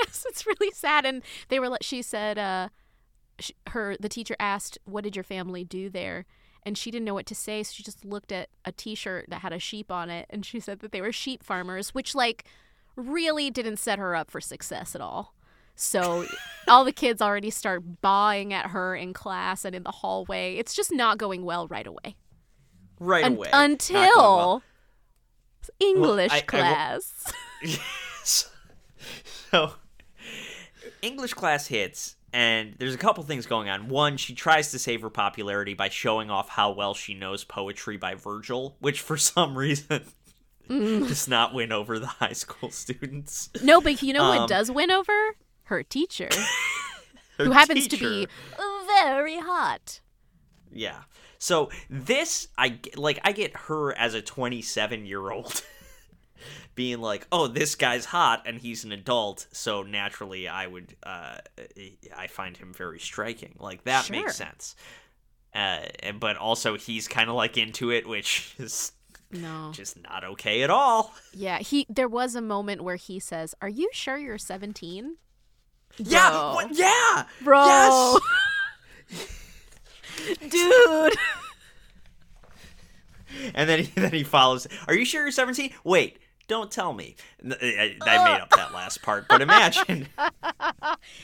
Yes, it's really sad. And they were. She said, uh, she, her the teacher asked, "What did your family do there?" And she didn't know what to say, so she just looked at a T-shirt that had a sheep on it, and she said that they were sheep farmers, which, like, really didn't set her up for success at all. So all the kids already start bawing at her in class and in the hallway. It's just not going well right away. Right Un- away. Until well. English well, I, class. I, I, so, so English class hits. And there's a couple things going on. One, she tries to save her popularity by showing off how well she knows poetry by Virgil, which for some reason mm. does not win over the high school students. No, but you know um, what does win over? Her teacher, her who happens teacher. to be very hot. Yeah. So this, I, like, I get her as a twenty-seven-year-old being like, oh, this guy's hot and he's an adult, so naturally I would, uh, I find him very striking. Like, that sure. makes sense. Uh, but also he's kind of like into it, which is no. just not okay at all. Yeah, he. There was a moment where he says, "Are you sure you're seventeen?" Yeah, Bro. What, yeah, Bro. Yes, dude. And then he, then he follows, "Are you sure you're seventeen? Wait. Don't tell me." I, I made up that last part, but imagine.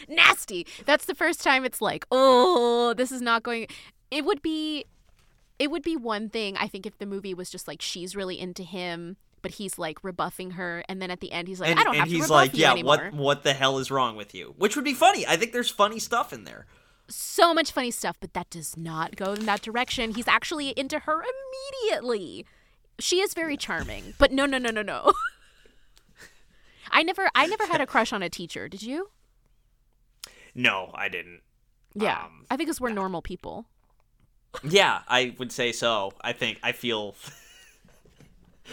Nasty. That's the first time it's like, oh, this is not going. It would be, it would be one thing, I think, if the movie was just like, she's really into him, but he's like rebuffing her. And then at the end, he's like, and, I don't have to rebuff like, you yeah, anymore. And he's like, yeah, what, what the hell is wrong with you? Which would be funny. I think there's funny stuff in there. So much funny stuff, but that does not go in that direction. He's actually into her immediately. She is very charming, but no, no, no, no, no. I never, I never had a crush on a teacher. Did you? No, I didn't. Yeah, um, I think because we're yeah. normal people. Yeah, I would say so. I think I feel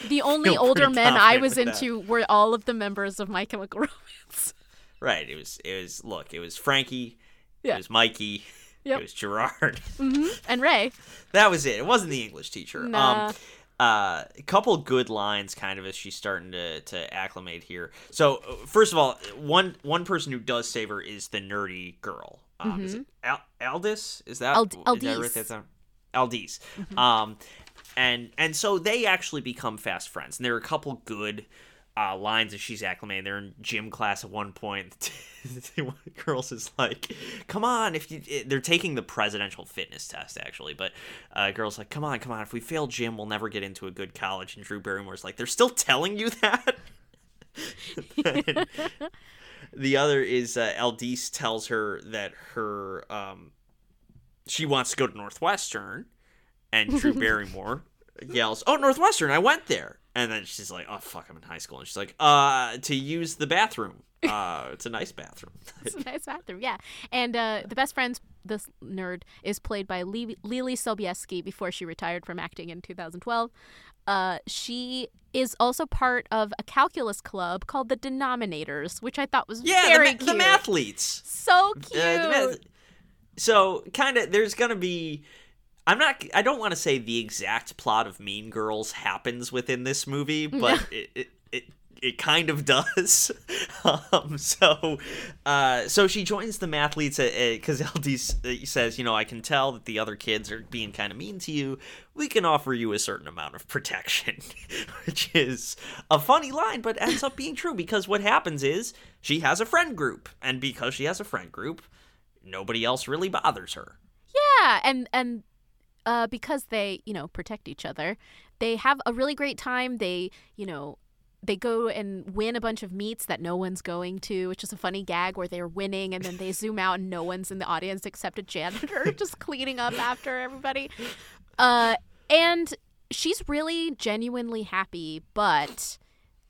the only feel older men I was into that. Were all of the members of My Chemical Romance. Right. It was. It was. Look. It was Frankie. Yeah. It was Mikey. Yep. It was Gerard. Mm-hmm. And Ray. That was it. It wasn't the English teacher. Nah. Um, Uh, a couple good lines kind of as she's starting to, to acclimate here. So first of all, one one person who does save her is the nerdy girl. Um, mm-hmm. Is it Al- Aldis? Is that Ald- Aldis? Did I write that down? Aldis. Mm-hmm. Um, and and so they actually become fast friends. And there are a couple good uh, lines as she's acclimating. They're in gym class at one point. One of the girls is like, "Come on, if you," they're taking the presidential fitness test actually, but uh, girl's like, "Come on, come on, if we fail gym, we'll never get into a good college." And Drew Barrymore's like, "They're still telling you that?" The other is uh, Aldis tells her that her um, she wants to go to Northwestern, and Drew Barrymore yells, "Oh, Northwestern, I went there." And then she's like, "Oh, fuck, I'm in high school." And she's like, uh, to use the bathroom. Uh, it's a nice bathroom. It's a nice bathroom, yeah. And uh, the best friend, this nerd, is played by Lili Sobieski before she retired from acting in two thousand twelve. Uh, she is also part of a calculus club called the Denominators, which I thought was yeah, very the ma- cute. Yeah, the mathletes. So cute. Uh, the math- so kind of there's going to be... I'm not. I don't want to say the exact plot of Mean Girls happens within this movie, but no. it, it it it kind of does. um, so, uh, so she joins the mathletes because Aldis says, "You know, I can tell that the other kids are being kind of mean to you. We can offer you a certain amount of protection," which is a funny line, but ends up being true because what happens is she has a friend group, and because she has a friend group, nobody else really bothers her. Yeah, and and. Uh, because they, you know, protect each other. They have a really great time. They, you know, they go and win a bunch of meets that no one's going to, which is a funny gag where they're winning and then they zoom out and no one's in the audience except a janitor just cleaning up after everybody. Uh, and she's really genuinely happy, but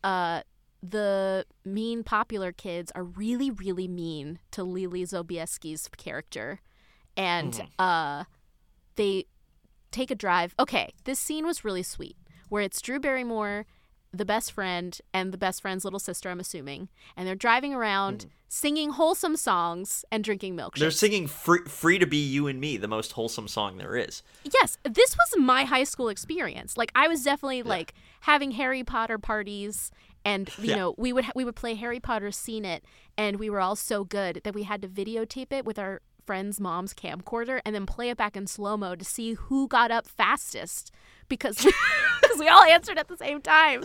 uh, the mean popular kids are really, really mean to Lili Sobieski's character. And uh, they... take a drive. Okay, this scene was really sweet, where it's Drew Barrymore, the best friend, and the best friend's little sister, I'm assuming, and they're driving around, mm. singing wholesome songs and drinking milkshakes. They're singing free, free to Be You and Me, the most wholesome song there is. Yes, this was my high school experience. Like, I was definitely, yeah. like, having Harry Potter parties, and, you yeah. know, we would, ha- we would play Harry Potter Scene It, and we were all so good that we had to videotape it with our friend's mom's camcorder and then play it back in slow-mo to see who got up fastest because we, we all answered at the same time.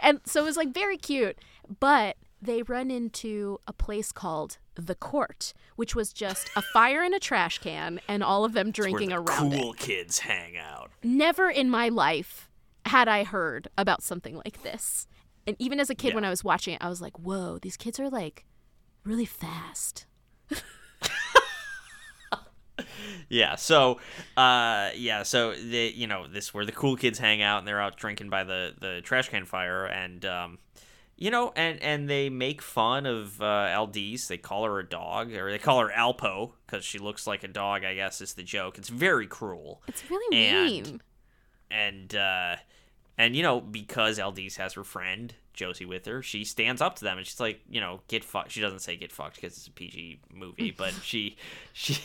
And so it was, like, very cute. But they run into a place called The Court, which was just a fire in a trash can and all of them drinking around it. It's where the cool kids hang out. Never in my life had I heard about something like this. And even as a kid, yeah. when I was watching it, I was like, whoa, these kids are, like, really fast. Yeah, so, uh, yeah, so, they, you know, this where the cool kids hang out, and they're out drinking by the, the trash can fire, and, um, you know, and, and they make fun of uh, Aldise. They call her a dog, or they call her Alpo, because she looks like a dog, I guess, is the joke. It's very cruel. It's really and, mean. And, uh, and, you know, because Aldise has her friend, Josie, with her, she stands up to them, and she's like, you know, get fucked. She doesn't say get fucked because it's a P G movie, but she, she,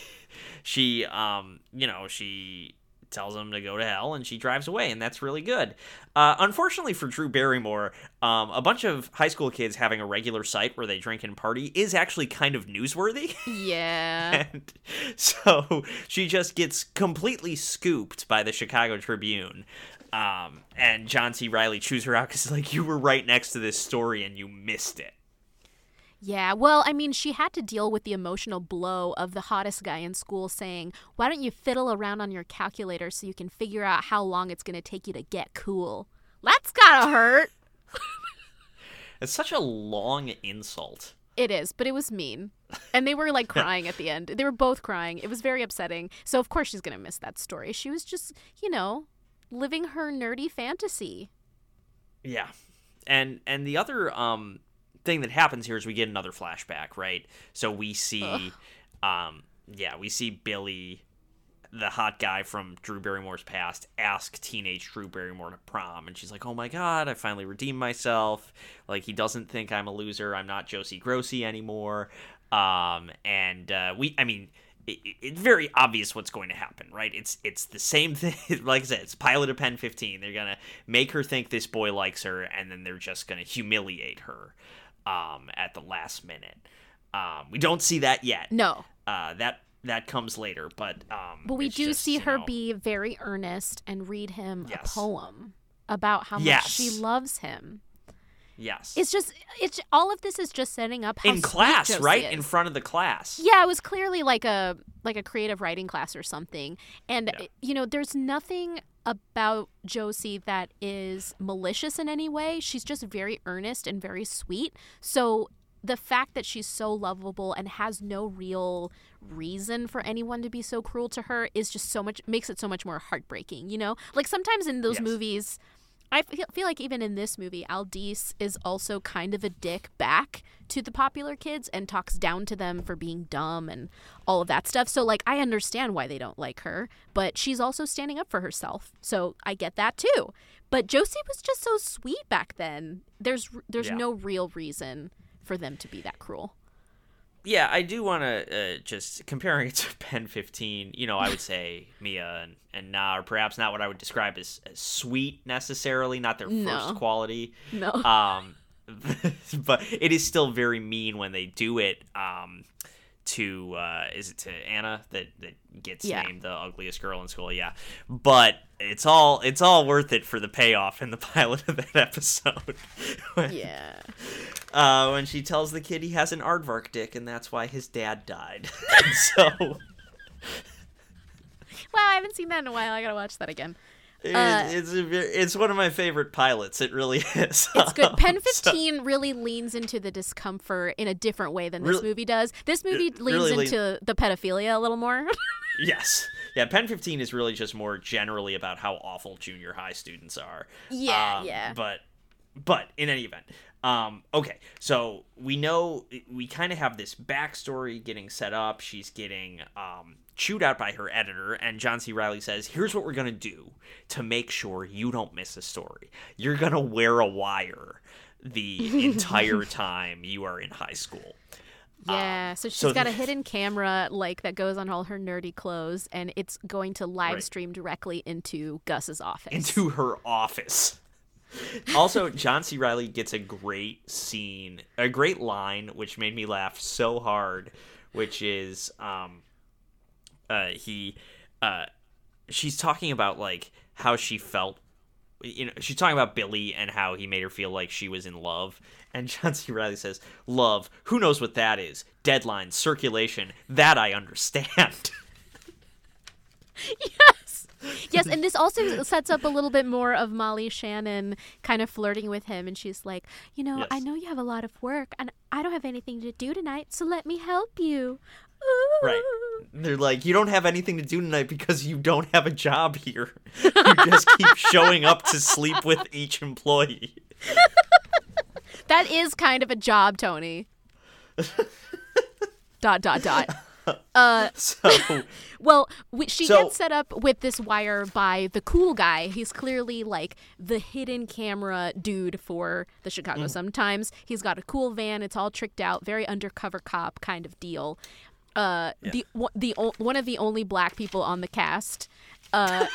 she, um, you know, she tells them to go to hell, and she drives away, and that's really good. Uh, unfortunately for Drew Barrymore, um, a bunch of high school kids having a regular site where they drink and party is actually kind of newsworthy. Yeah. And so she just gets completely scooped by the Chicago Tribune. Um, and John C. Reilly chews her out because, like, you were right next to this story and you missed it. Yeah, well, I mean, she had to deal with the emotional blow of the hottest guy in school saying, why don't you fiddle around on your calculator so you can figure out how long it's going to take you to get cool? That's gotta hurt. It's such a long insult. It is, but it was mean. And they were, like, crying at the end. They were both crying. It was very upsetting. So, of course, she's going to miss that story. She was just, you know... living her nerdy fantasy. Yeah. And and the other um thing that happens here is we get another flashback, right? So we see Ugh. um yeah, we see Billy, the hot guy from Drew Barrymore's past, ask teenage Drew Barrymore to prom, and she's like, oh my god, I finally redeemed myself. Like, he doesn't think I'm a loser. I'm not Josie Grossi anymore. Um and uh we I mean It's it, it very obvious what's going to happen, right? It's it's the same thing. Like I said, it's Pilot of Pen fifteen. They're going to make her think this boy likes her, and then they're just going to humiliate her um, at the last minute. Um, we don't see that yet. No. Uh, that that comes later, but... Um, but we do just, see her know, be very earnest and read him yes. a poem about how yes. much she loves him. Yes. It's just, it's all of this is just setting up how in class, Josie right? Is. In front of the class. Yeah, it was clearly like a like a creative writing class or something. And, yeah. you know, there's nothing about Josie that is malicious in any way. She's just very earnest and very sweet. So the fact that she's so lovable and has no real reason for anyone to be so cruel to her is just so much, makes it so much more heartbreaking, you know? Like sometimes in those yes. movies... I feel like even in this movie, Aldise is also kind of a dick back to the popular kids and talks down to them for being dumb and all of that stuff. So, like, I understand why they don't like her, but she's also standing up for herself. So I get that, too. But Josie was just so sweet back then. There's there's yeah. no real reason for them to be that cruel. Yeah, I do want to uh, just, comparing it to Pen fifteen, you know, I would say Mia and, and Nah are perhaps not what I would describe as, as sweet necessarily, not their no. first quality. No. Um, but it is still very mean when they do it um, to, uh, is it to Anna that, that gets yeah. named the ugliest girl in school? Yeah. But it's all, it's all worth it for the payoff in the pilot of that episode. when, yeah. Uh, when she tells the kid he has an aardvark dick, and that's why his dad died. so, wow, I haven't seen that in a while. I gotta watch that again. Uh, it, it's a, it's one of my favorite pilots. It really is. It's good. Pen fifteen so, really leans into the discomfort in a different way than this really, movie does. This movie leans really into lean- the pedophilia a little more. Yes. Yeah, Pen fifteen is really just more generally about how awful junior high students are. Yeah, um, yeah. But, but in any event. Um, okay, so we know we kind of have this backstory getting set up. She's getting um, chewed out by her editor, and John C. Reilly says, here's what we're going to do to make sure you don't miss a story. You're going to wear a wire the entire time you are in high school. Yeah, um, so she's so got th- a hidden camera like that goes on all her nerdy clothes, and it's going to live right. stream directly into Gus's office. Into her office. Also, John C. Reilly gets a great scene, a great line, which made me laugh so hard, which is um, uh, he, uh, she's talking about like how she felt. You know, she's talking about Billy and how he made her feel like she was in love. And John C. Reilly says, "Love, who knows what that is? Deadline, circulation, that I understand." Yes. Yes, and this also sets up a little bit more of Molly Shannon kind of flirting with him. And she's like, you know, yes. I know you have a lot of work and I don't have anything to do tonight, so let me help you. Ooh. Right. They're like, you don't have anything to do tonight because you don't have a job here. You just keep showing up to sleep with each employee. That is kind of a job, Tony. Dot, dot, dot. Uh, so, well, we, she so, gets set up with this wire by the cool guy. He's clearly like the hidden camera dude for the Chicago mm. Sun-Times. He's got a cool van. It's all tricked out. Very undercover cop kind of deal. Uh, yeah. the the one of the only black people on the cast. Uh,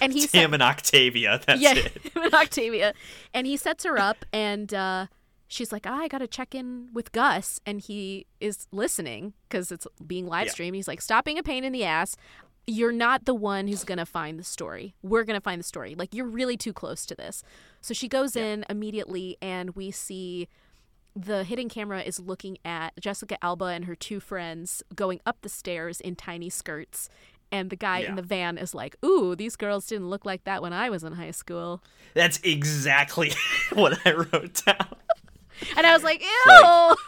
and he him and Octavia. That's yeah, it. Him and Octavia, and he sets her up, and uh, she's like, ah, "I gotta check in with Gus," and he is listening because it's being live streamed. Yeah. He's like, "Stop being a pain in the ass. You're not the one who's gonna find the story. We're gonna find the story. Like, you're really too close to this." So she goes yeah. in immediately, and we see. The hidden camera is looking at Jessica Alba and her two friends going up the stairs in tiny skirts. And the guy yeah. in the van is like, ooh, these girls didn't look like that when I was in high school. That's exactly what I wrote down. And I was like, ew. Like,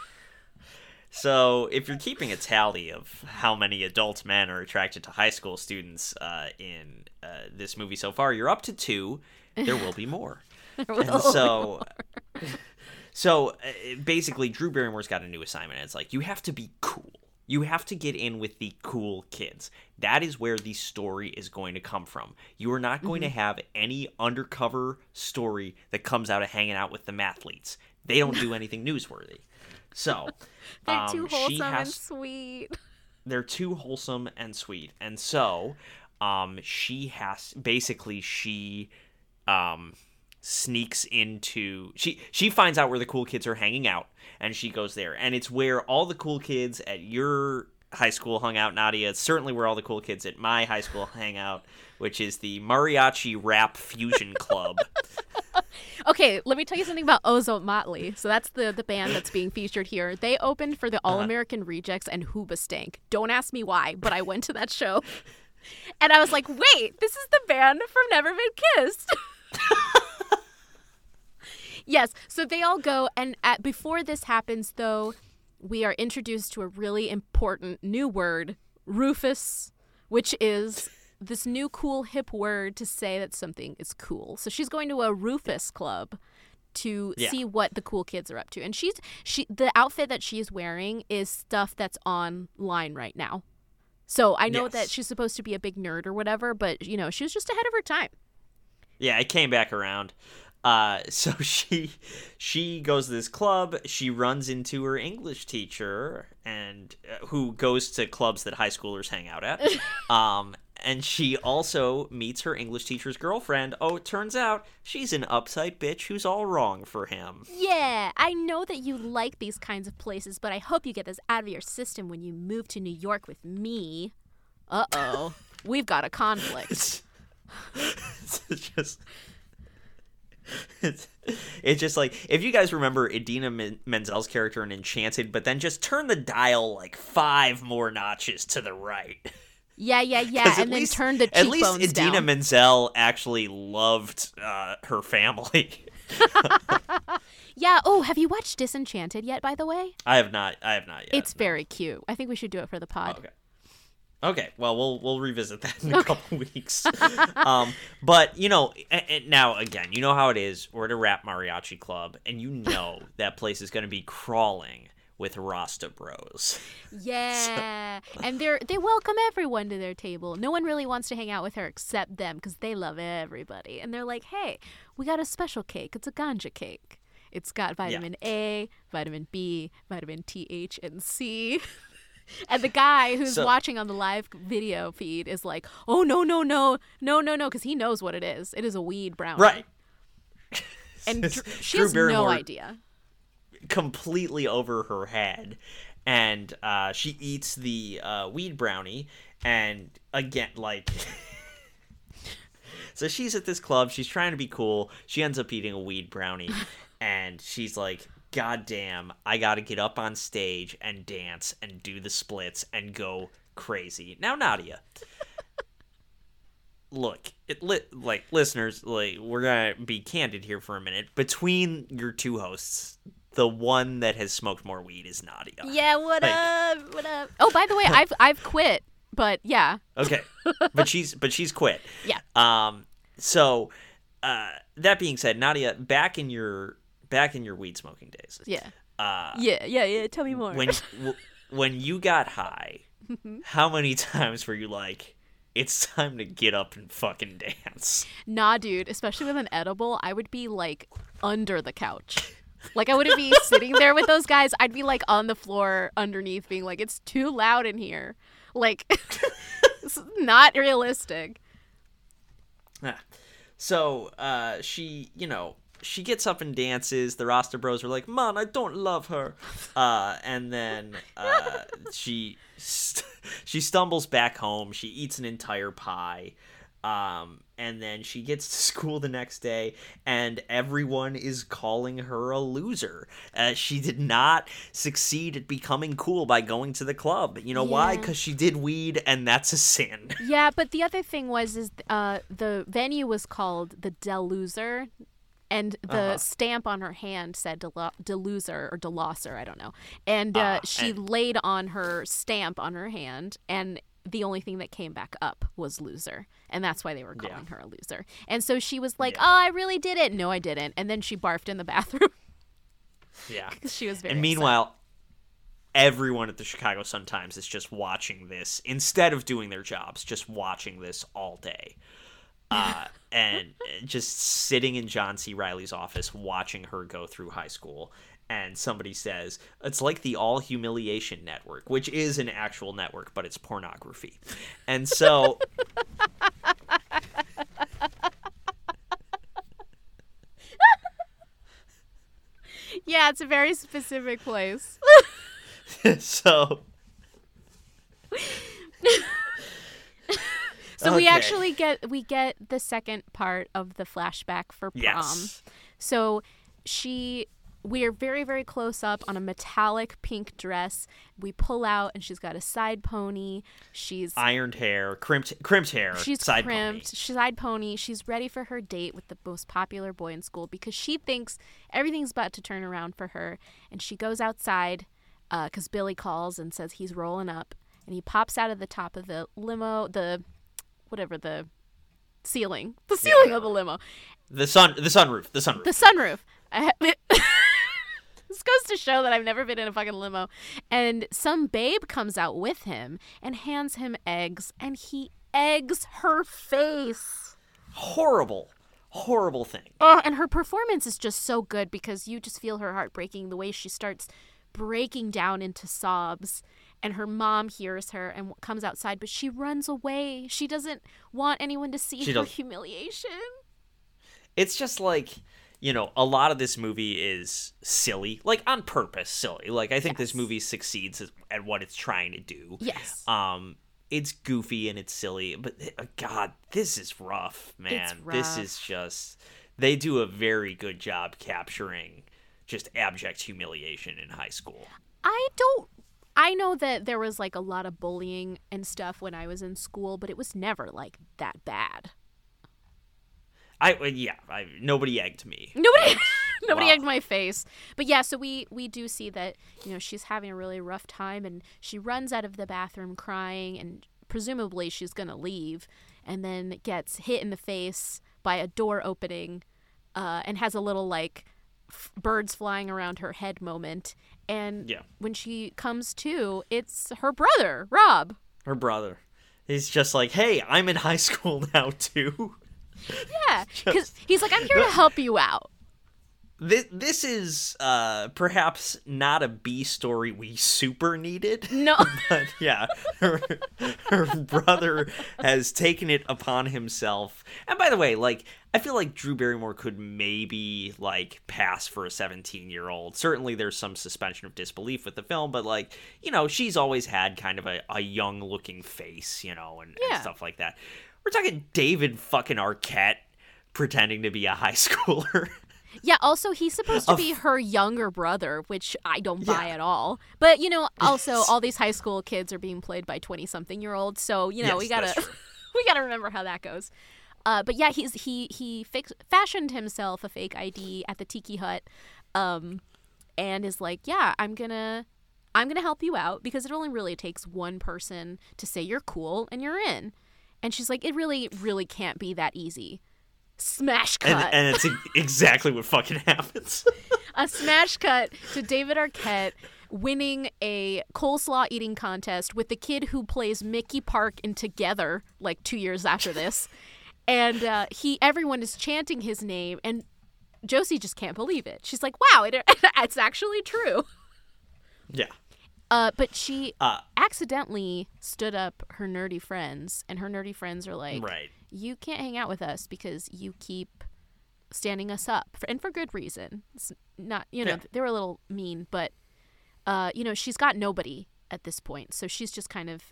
so if you're keeping a tally of how many adult men are attracted to high school students uh, in uh, this movie so far, you're up to two. There will be more. There will and so... be more. So, uh, basically, Drew Barrymore's got a new assignment, and it's like, you have to be cool. You have to get in with the cool kids. That is where the story is going to come from. You are not going mm-hmm. to have any undercover story that comes out of hanging out with the mathletes. They don't do anything newsworthy. So, They're um, too wholesome she has... and sweet. They're too wholesome and sweet. And so, um, she has, basically, she... Um, sneaks into she she finds out where the cool kids are hanging out, and she goes there, and it's where all the cool kids at your high school hung out, Nadia. It's certainly where all the cool kids at my high school hang out, which is the Mariachi Rap Fusion Club. Okay, let me tell you something about Ozo Motley. So that's the the band that's being featured here. They opened for the All-American Rejects and Hoobastank. Don't ask me why, but I went to that show and I was like, wait, this is the band from Never Been Kissed. Yes, so they all go, and at, before this happens, though, we are introduced to a really important new word, Rufus, which is this new cool hip word to say that something is cool. So she's going to a Rufus club to yeah. see what the cool kids are up to. And she's she the outfit that she's wearing is stuff that's online right now. So I know yes. that she's supposed to be a big nerd or whatever, but, you know, she was just ahead of her time. Yeah, it came back around. Uh, so she she goes to this club. She runs into her English teacher, and uh, who goes to clubs that high schoolers hang out at. Um, and she also meets her English teacher's girlfriend. Oh, it turns out she's an uptight bitch who's all wrong for him. Yeah, I know that you like these kinds of places, but I hope you get this out of your system when you move to New York with me. Uh-oh, we've got a conflict. It's just... It's, it's just like, if you guys remember Idina Men- Menzel's character in Enchanted, but then just turn the dial like five more notches to the right. Yeah, yeah, yeah, and then least, turn the cheekbones down. At least Idina down. Menzel actually loved uh, her family. Yeah, oh, have you watched Disenchanted yet, by the way? I have not, I have not yet. It's very cute. I think we should do it for the pod. Okay. Okay, well, we'll we'll revisit that in a okay. couple weeks. um, but, you know, and, and now, again, you know how it is. We're at a rap mariachi club, and you know that place is going to be crawling with Rasta bros. Yeah, so. And they they welcome everyone to their table. No one really wants to hang out with her except them because they love everybody. And they're like, hey, we got a special cake. It's a ganja cake. It's got vitamin yeah. A, vitamin B, vitamin T, H, and C. And the guy who's so, watching on the live video feed is like, oh, no, no, no, no, no, no, because he knows what it is. It is a weed brownie. Right. And Dr- she Drew has Barrymore no idea. Completely over her head. and uh, she eats the uh, weed brownie, and again, like... So she's at this club, she's trying to be cool, she ends up eating a weed brownie, and she's like, God damn, I gotta get up on stage and dance and do the splits and go crazy. Now, Nadia... Look, it li- like listeners, like we're gonna be candid here for a minute. Between your two hosts, the one that has smoked more weed is Nadia. Yeah, what like, up? What up? Oh, by the way, I've I've quit, but yeah. Okay, but she's but she's quit. Yeah. Um. So, uh, that being said, Nadia, back in your back in your weed smoking days. Yeah. Uh. Yeah, yeah, yeah. Tell me more. When w- when you got high, how many times were you like? It's time to get up and fucking dance. Nah, dude, especially with an edible, I would be, like, under the couch. Like, I wouldn't be sitting there with those guys. I'd be, like, on the floor underneath being like, it's too loud in here. Like, it's not realistic. So, uh, she, you know, she gets up and dances. The Rasta Bros are like, man, I don't love her. Uh, and then uh, she... St- she stumbles back home. She eats an entire pie. Um, and then she gets to school the next day, and everyone is calling her a loser. Uh, she did not succeed at becoming cool by going to the club. You know yeah. why? Because she did weed, and that's a sin. Yeah, but the other thing was is uh, the venue was called the Deluser, and the uh-huh. stamp on her hand said Del- Deluser or Deluser, I don't know. And uh, uh, she and- laid on her stamp on her hand, and the only thing that came back up was loser. And that's why they were calling yeah. her a loser. And so she was like, yeah. oh, I really did it. No, I didn't. And then she barfed in the bathroom. Yeah. She was very And meanwhile, upset. Everyone at the Chicago Sun-Times is just watching this, instead of doing their jobs, just watching this all day. Uh, and just sitting in John C. Reilly's office watching her go through high school, and somebody says, it's like the All Humiliation Network, which is an actual network, but it's pornography. And so... yeah, it's a very specific place. so... So okay. we actually get we get the second part of the flashback for prom. Yes. So she we are very, very close up on a metallic pink dress. We pull out, and she's got a side pony. She's ironed hair, crimped crimped hair. She's side crimped. Pony. She's side pony. She's ready for her date with the most popular boy in school because she thinks everything's about to turn around for her. And she goes outside because uh, Billy calls and says he's rolling up, and he pops out of the top of the limo. The whatever the ceiling, the ceiling yeah, of the limo, the sun, the sunroof, the sunroof, the sunroof. I, it, this goes to show that I've never been in a fucking limo. And some babe comes out with him and hands him eggs, and he eggs her face. Horrible, horrible thing. Oh, and her performance is just so good because you just feel her heart breaking the way she starts breaking down into sobs. And her mom hears her and comes outside, but she runs away. She doesn't want anyone to see she her doesn't. humiliation. It's just like, you know, a lot of this movie is silly, like on purpose silly. Like I think yes. this movie succeeds at what it's trying to do. Yes. Um, it's goofy and it's silly, but uh, God, this is rough, man. It's rough. This is just, they do a very good job capturing just abject humiliation in high school. I don't. I know that there was, like, a lot of bullying and stuff when I was in school, but it was never, like, that bad. I, yeah, I, nobody egged me. Nobody nobody wow. egged my face. But, yeah, so we, we do see that, you know, she's having a really rough time, and she runs out of the bathroom crying, and presumably she's going to leave, and then gets hit in the face by a door opening uh, and has a little, like, f- birds flying around her head moment. And yeah. when she comes to, it's her brother, Rob. Her brother. He's just like, hey, I'm in high school now, too. Yeah, because just... he's like, I'm here to help you out. This this is uh, perhaps not a B story we super needed. No. But yeah, her, her brother has taken it upon himself. And by the way, like, I feel like Drew Barrymore could maybe, like, pass for a seventeen-year-old. Certainly there's some suspension of disbelief with the film, but, like, you know, she's always had kind of a, a young-looking face, you know, and, yeah. and stuff like that. We're talking David fucking Arquette pretending to be a high schooler. Yeah, also, he's supposed to be her younger brother, which I don't buy yeah. at all. But, you know, also, yes. all these high school kids are being played by twenty-something-year-olds, so, you know, yes, we gotta we gotta remember how that goes. Uh, but, yeah, he's he he fix, fashioned himself a fake I D at the Tiki Hut um, and is like, yeah, I'm gonna, I'm gonna help you out because it only really takes one person to say you're cool and you're in. And she's like, it really, really can't be that easy. Smash cut. And, and it's exactly what fucking happens. A smash cut to David Arquette winning a coleslaw eating contest with the kid who plays Mickey Park in Together, like two years after this. And uh, he, everyone is chanting his name, and Josie just can't believe it. She's like, wow, it, it's actually true. Yeah. Uh, but she uh, accidentally stood up her nerdy friends, and her nerdy friends are like, right. You can't hang out with us because you keep standing us up, for, and for good reason. It's not, you know, yeah. they were a little mean, but, uh, you know, she's got nobody at this point. So she's just kind of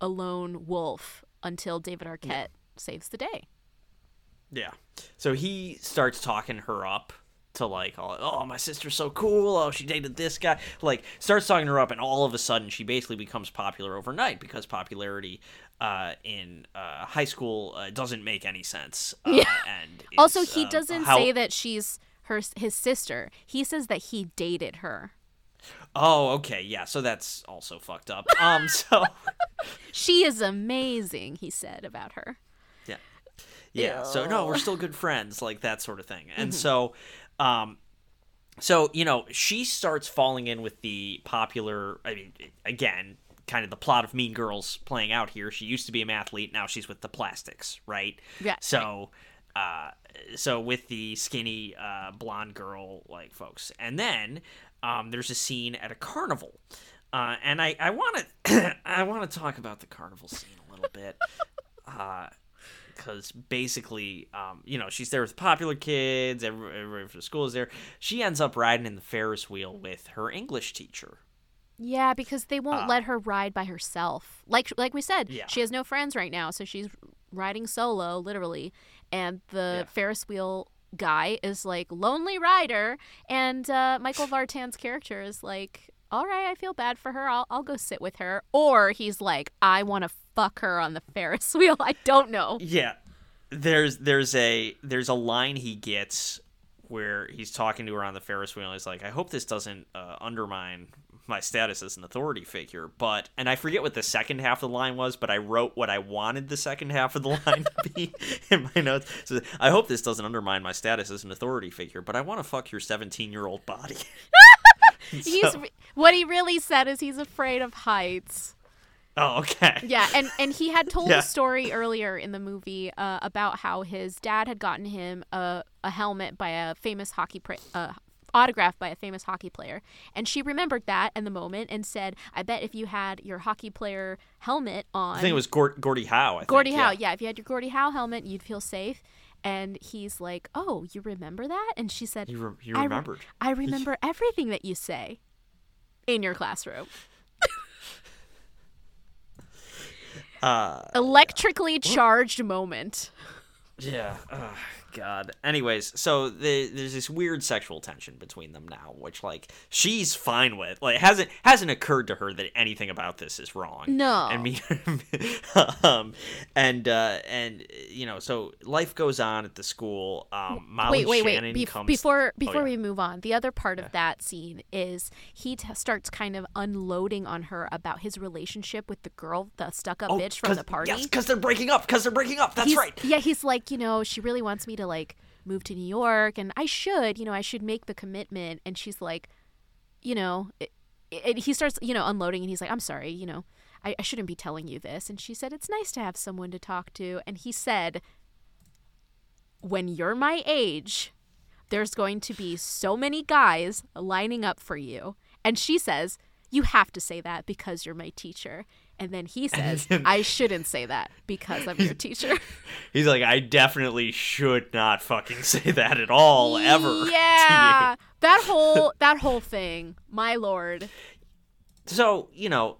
a lone wolf until David Arquette yeah. saves the day. Yeah. So he starts talking her up to, like, all, oh, my sister's so cool. Oh, she dated this guy. Like, starts talking her up, and all of a sudden she basically becomes popular overnight because popularity Uh, in uh, high school uh, doesn't make any sense. Uh, yeah. And also, he doesn't uh, how... say that she's her his sister. He says that he dated her. Oh, okay, yeah. So that's also fucked up. Um, so she is amazing. He said about her. Yeah. Yeah. Ew. So no, we're still good friends, like that sort of thing. And mm-hmm. so, um, so you know, she starts falling in with the popular. I mean, again. Kind of the plot of Mean Girls playing out here. She used to be an athlete. Now she's with the Plastics, right? Yeah. So, uh, so with the skinny uh, blonde girl, like, folks. And then um, there's a scene at a carnival, uh, and I I want to I want to talk about the carnival scene a little bit, because uh, basically, um, you know, she's there with the popular kids. Everybody, everybody from the school is there. She ends up riding in the Ferris wheel with her English teacher. Yeah, because they won't uh, let her ride by herself. Like like we said, yeah. she has no friends right now, so she's riding solo, literally. And the yeah. Ferris wheel guy is like, lonely rider. And uh, Michael Vartan's character is like, all right, I feel bad for her. I'll, I'll go sit with her. Or he's like, I want to fuck her on the Ferris wheel. I don't know. Yeah, there's there's a there's a line he gets where he's talking to her on the Ferris wheel. And he's like, I hope this doesn't uh, undermine my status as an authority figure, but, and I forget what the second half of the line was, but I wrote what I wanted the second half of the line to be in my notes. So I hope this doesn't undermine my status as an authority figure, but I want to fuck your seventeen-year-old body. he's, so, what he really said is he's afraid of heights. Oh, okay. Yeah, and, and he had told yeah. a story earlier in the movie uh, about how his dad had gotten him a, a helmet by a famous hockey player. Uh, autographed by a famous hockey player, and she remembered that in the moment and said, I bet if you had your hockey player helmet on, I think it was Gord- Gordie Howe I think. Gordie Howe, yeah. yeah if you had your Gordie Howe helmet, you'd feel safe. And he's like, oh, you remember that? And she said, you, re- you I remembered re- I remember everything that you say in your classroom. uh, electrically charged moment. Yeah. Oh, God. Anyways, so the, there's this weird sexual tension between them now, which, like, she's fine with. Like, it hasn't hasn't occurred to her that anything about this is wrong. No. And me, um, and uh, and you know, so life goes on at the school. Um, Molly wait, wait, Shannon wait. Be- comes before before oh, yeah. we move on. The other part yeah. of that scene is he t- starts kind of unloading on her about his relationship with the girl, the stuck-up oh, bitch from the party. Yes, because they're breaking up. Because they're breaking up. That's he's, right. Yeah, he's like, you know, she really wants me to, like, move to New York, and I should, you know, I should make the commitment. And she's like, you know, it, it, he starts, you know, unloading, and he's like, I'm sorry, you know, I, I shouldn't be telling you this. And she said, it's nice to have someone to talk to. And he said, when you're my age, there's going to be so many guys lining up for you. And she says, you have to say that because you're my teacher. And then he says, I shouldn't say that because I'm your teacher. He's like, I definitely should not fucking say that at all, ever. Yeah. That whole that whole thing. My lord. So, you know,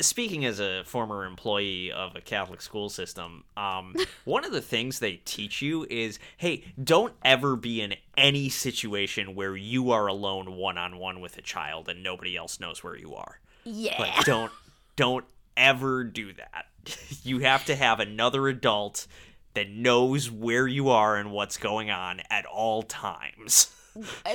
speaking as a former employee of a Catholic school system, um, one of the things they teach you is, hey, don't ever be in any situation where you are alone one-on-one with a child and nobody else knows where you are. Yeah. Like, don't. Don't ever do that. You have to have another adult that knows where you are and what's going on at all times.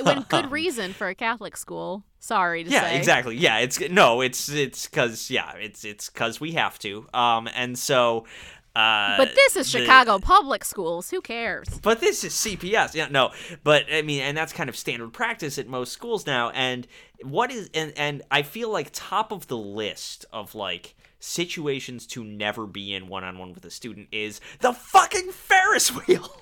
When good reason for a Catholic school. Sorry to yeah, say. Yeah, exactly. Yeah, it's no, it's it's because yeah, it's it's because we have to. Um, and so. Uh, but this is Chicago the, public schools. Who cares? But this is C P S. Yeah, no. But I mean, and that's kind of standard practice at most schools now. And what is and, and I feel like top of the list of like situations to never be in one-on-one with a student is the fucking Ferris wheel.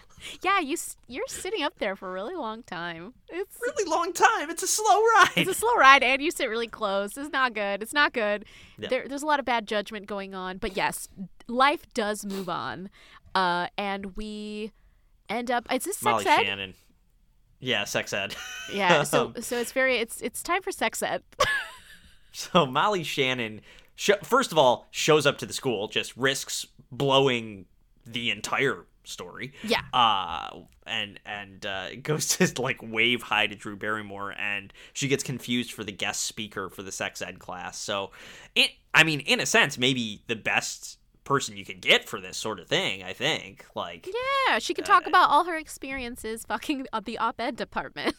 Yeah, you you're sitting up there for a really long time. It's really long time. It's a slow ride. It's a slow ride, and you sit really close. It's not good. It's not good. No. There, there's a lot of bad judgment going on. But yes, life does move on, uh, and we end up. Is this sex Molly ed? Molly Shannon. Yeah, sex ed. Yeah. So so it's very it's it's time for sex ed. So Molly Shannon, sh- first of all, shows up to the school, just risks blowing the entire story. Yeah. Uh, and and uh, goes to like wave hi to Drew Barrymore, and she gets confused for the guest speaker for the sex ed class. So, it I mean, in a sense, maybe the best person you could get for this sort of thing, I think. Like, yeah, she could talk uh, about all her experiences fucking the op-ed department.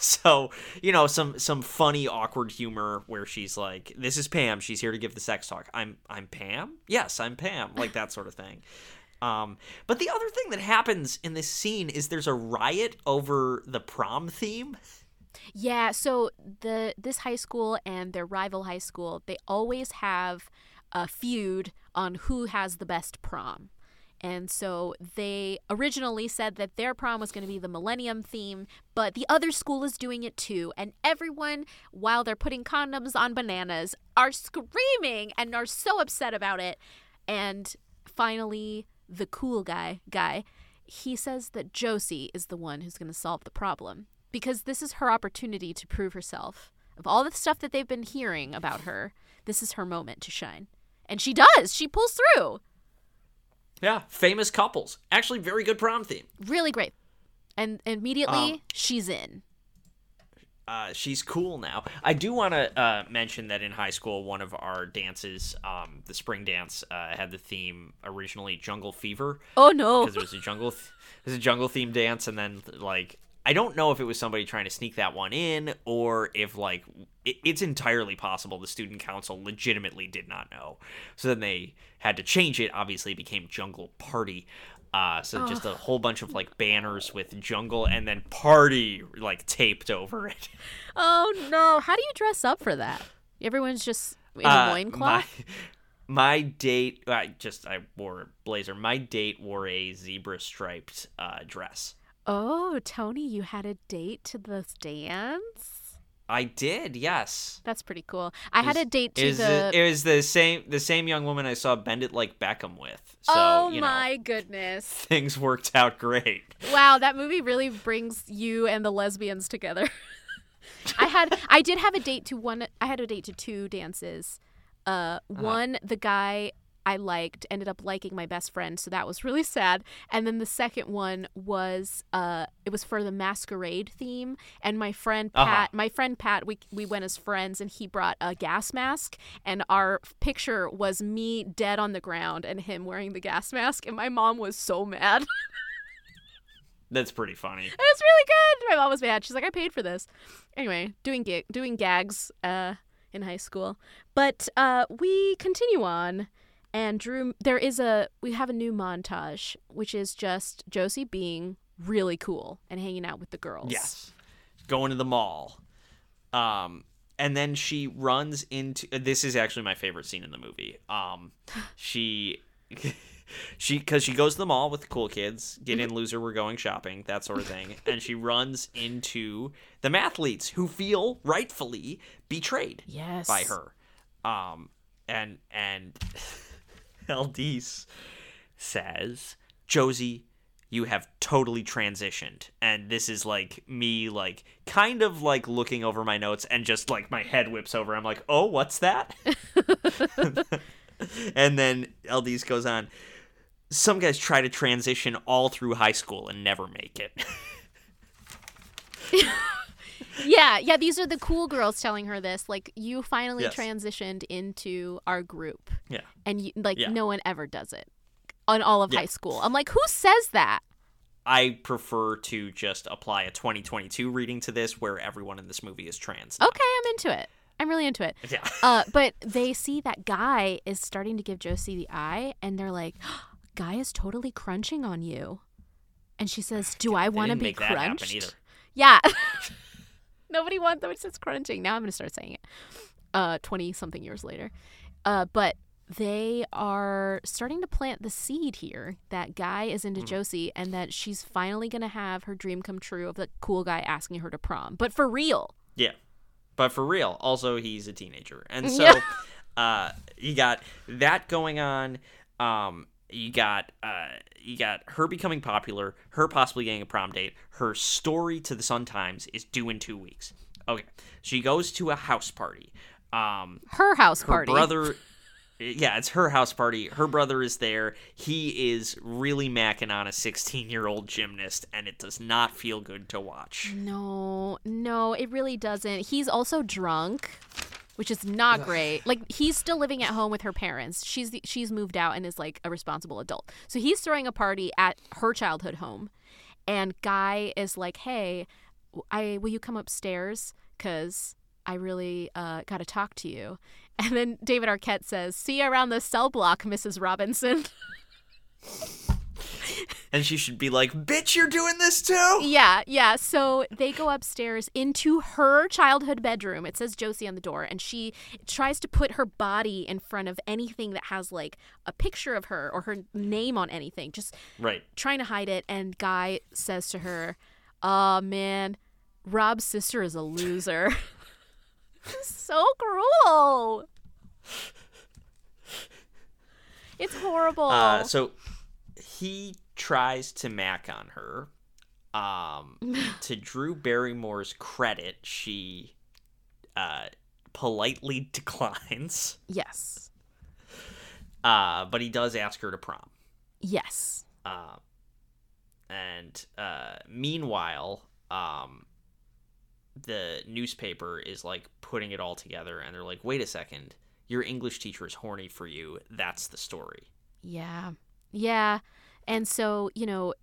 So, you know, some some funny, awkward humor where she's like, this is Pam. She's here to give the sex talk. I'm I'm Pam? Yes, I'm Pam. Like that sort of thing. Um, but the other thing that happens in this scene is there's a riot over the prom theme. Yeah, so the this high school and their rival high school, they always have a feud on who has the best prom. And so they originally said that their prom was going to be the millennium theme, but the other school is doing it too. And everyone, while they're putting condoms on bananas, are screaming and are so upset about it. And finally, the cool guy, guy, he says that Josie is the one who's going to solve the problem because this is her opportunity to prove herself. Of all the stuff that they've been hearing about her, this is her moment to shine. And she does. She pulls through. Yeah. Famous couples. Actually, very good prom theme. Really great. And immediately, um, she's in. Uh, she's cool now. I do want to uh, mention that in high school, one of our dances, um, the spring dance, uh, had the theme originally Jungle Fever. Oh, no. Because it was a jungle th- it was a jungle themed dance. And then, like, I don't know if it was somebody trying to sneak that one in or if, like, it- it's entirely possible the student council legitimately did not know. So then they had to change it. Obviously, it became Jungle Party. Uh, so oh. Just a whole bunch of, like, banners with jungle and then party, like, taped over it. Oh, no. How do you dress up for that? Everyone's just in uh, a loincloth? My, my date, I just, I wore a blazer. My date wore a zebra-striped uh, dress. Oh, Tony, you had a date to this dance? I did, yes. That's pretty cool. I is, had a date to is the... the... It was the same the same young woman I saw Bend It Like Beckham with. So, oh, you know, my goodness. Things worked out great. Wow, that movie really brings you and the lesbians together. I had, I did have a date to one... I had a date to two dances. Uh, one, uh-huh. the guy I liked, ended up liking my best friend, so that was really sad. And then the second one was, uh, it was for the masquerade theme, and my friend Pat, uh-huh. my friend Pat, we we went as friends, and he brought a gas mask, and our picture was me dead on the ground and him wearing the gas mask, and my mom was so mad. That's pretty funny. It was really good. My mom was mad. She's like, I paid for this. Anyway, doing gig, doing gags, uh, in high school, but uh, we continue on. And Drew, there is a, we have a new montage, which is just Josie being really cool and hanging out with the girls. Yes. Going to the mall. Um, and then she runs into, this is actually my favorite scene in the movie. Um, she, she because she goes to the mall with the cool kids, get in, loser, we're going shopping, that sort of thing, and she runs into the mathletes who feel rightfully betrayed yes. by her. Um, and and Eldice says, Josie, you have totally transitioned. And this is like me, like kind of like looking over my notes and just like my head whips over. I'm like, oh, what's that? And then Eldice goes on. Some guys try to transition all through high school and never make it. Yeah, yeah, these are the cool girls telling her this. Like, you finally yes. transitioned into our group. Yeah. And, you, like, yeah. no one ever does it on all of yeah. high school. I'm like, who says that? I prefer to just apply a twenty twenty-two reading to this where everyone in this movie is trans now. Okay, I'm into it. I'm really into it. Yeah. uh, but they see that Guy is starting to give Josie the eye, and they're like, oh, Guy is totally crunching on you. And she says, do I want to be make crunched? That happen either. Yeah. Nobody wants them. It says crunching. Now I'm going to start saying it uh, twenty-something years later. Uh, but they are starting to plant the seed here that Guy is into mm-hmm. Josie and that she's finally going to have her dream come true of the cool guy asking her to prom. But for real. Yeah. But for real. Also, he's a teenager. And so uh, you got that going on. Um, you got uh, you got her becoming popular, her possibly getting a prom date. Her story to the Sun-Times is due in two weeks. Okay. She goes to a house party. Um, her house her party. Her brother... Yeah, it's her house party. Her brother is there. He is really macking on a sixteen-year-old gymnast, and it does not feel good to watch. No, no, it really doesn't. He's also drunk, which is not great. Like, he's still living at home with her parents. She's the, she's moved out and is, like, a responsible adult. So he's throwing a party at her childhood home, and Guy is like, hey, I will you come upstairs? Because I really uh, got to talk to you. And then David Arquette says, see you around the cell block, Missus Robinson. And she should be like, bitch, you're doing this too? Yeah, yeah. So they go upstairs into her childhood bedroom. It says Josie on the door. And she tries to put her body in front of anything that has, like, a picture of her or her name on anything. Just right. trying to hide it. And Guy says to her, oh, man, Rob's sister is a loser. So cruel. It's horrible. Uh, so he tries to mac on her. Um, to Drew Barrymore's credit, she uh, politely declines. Yes. Uh, but he does ask her to prom. Yes. Uh, and uh, meanwhile... Um, the newspaper is, like, putting it all together, and they're like, wait a second, your English teacher is horny for you. That's the story. Yeah. Yeah. And so, you know...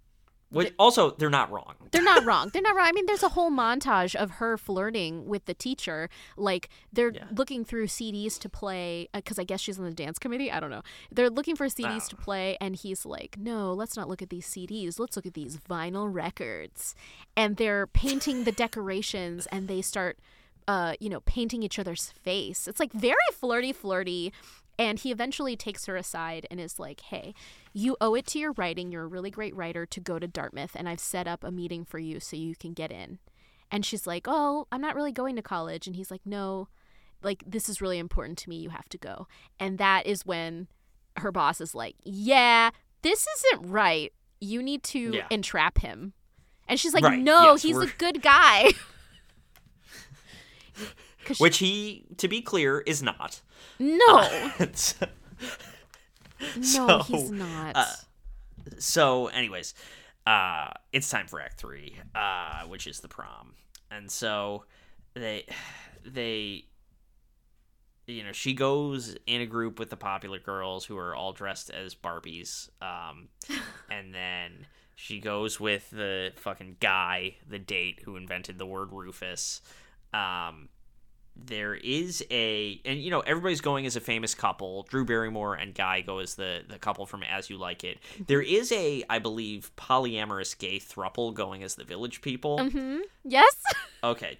Which, th- also, they're not wrong. They're not wrong. They're not wrong. I mean, there's a whole montage of her flirting with the teacher. Like, they're yeah. looking through C Ds to play, because I guess she's on the dance committee. I don't know. They're looking for C Ds to play, and he's like, no, let's not look at these C Ds. Let's look at these vinyl records. And they're painting the decorations, and they start, uh, you know, painting each other's face. It's, like, very flirty, flirty. And he eventually takes her aside and is like, hey, you owe it to your writing. You're a really great writer to go to Dartmouth. And I've set up a meeting for you so you can get in. And she's like, oh, I'm not really going to college. And he's like, no, like, this is really important to me. You have to go. And that is when her boss is like, yeah, this isn't right. You need to yeah. entrap him. And she's like, right. no, yes, he's we're... a good guy. Which he, to be clear, is not. No. Uh, so, no, so, he's not. Uh, so, anyways, uh, it's time for Act Three, uh, which is the prom, and so they, they, you know, she goes in a group with the popular girls who are all dressed as Barbies, um, and then she goes with the fucking guy, the date who invented the word Rufus, um. There is a, and you know, everybody's going as a famous couple. Drew Barrymore and Guy go as the, the couple from As You Like It. There is a, I believe, polyamorous gay throuple going as the Village People. Mm-hmm. Yes. Okay.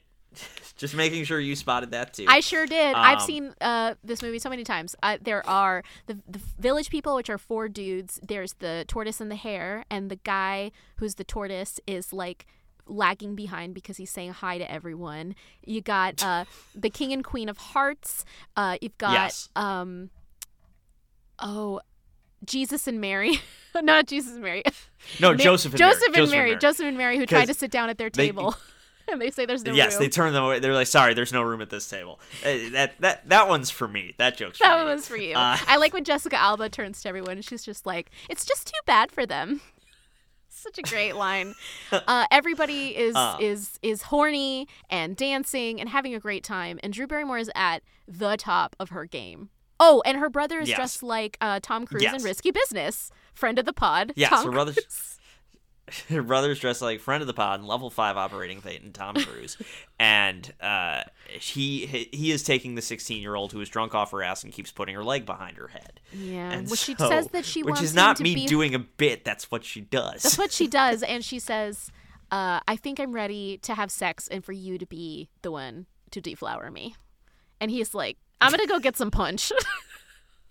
Just making sure you spotted that too. I sure did. Um, I've seen uh, this movie so many times. I, there are the, the Village People, which are four dudes. There's the tortoise and the hare, and the guy who's the tortoise is like lagging behind because he's saying hi to everyone. You got uh, the King and Queen of Hearts. Uh, you've got yes. um, oh, Jesus and Mary. Not Jesus and Mary. No, they, Joseph and Joseph Mary. And Joseph Mary. and Mary. Joseph and Mary, who try to sit down at their table. They, And they say there's no yes, room. Yes, they turn them away. They're like, sorry, there's no room at this table. That that that one's for me. That joke's for that me. That one was for you. Uh, I like when Jessica Alba turns to everyone and she's just like, it's just too bad for them. Such a great line. Uh, everybody is, uh, is, is horny and dancing and having a great time. And Drew Barrymore is at the top of her game. Oh, and her brother is yes. dressed like uh, Tom Cruise yes. in Risky Business. Friend of the pod. Yes, Tom her brother's... Cruise. Her brother's dressed like friend of the pod and level five operating thing and Tom Cruise. And uh, he he is taking the sixteen-year-old who is drunk off her ass and keeps putting her leg behind her head. Yeah, and which so, she says that she wants Which is not me be... doing a bit. That's what she does. That's what she does. And she says, uh, I think I'm ready to have sex and for you to be the one to deflower me. And he's like, I'm going to go get some punch.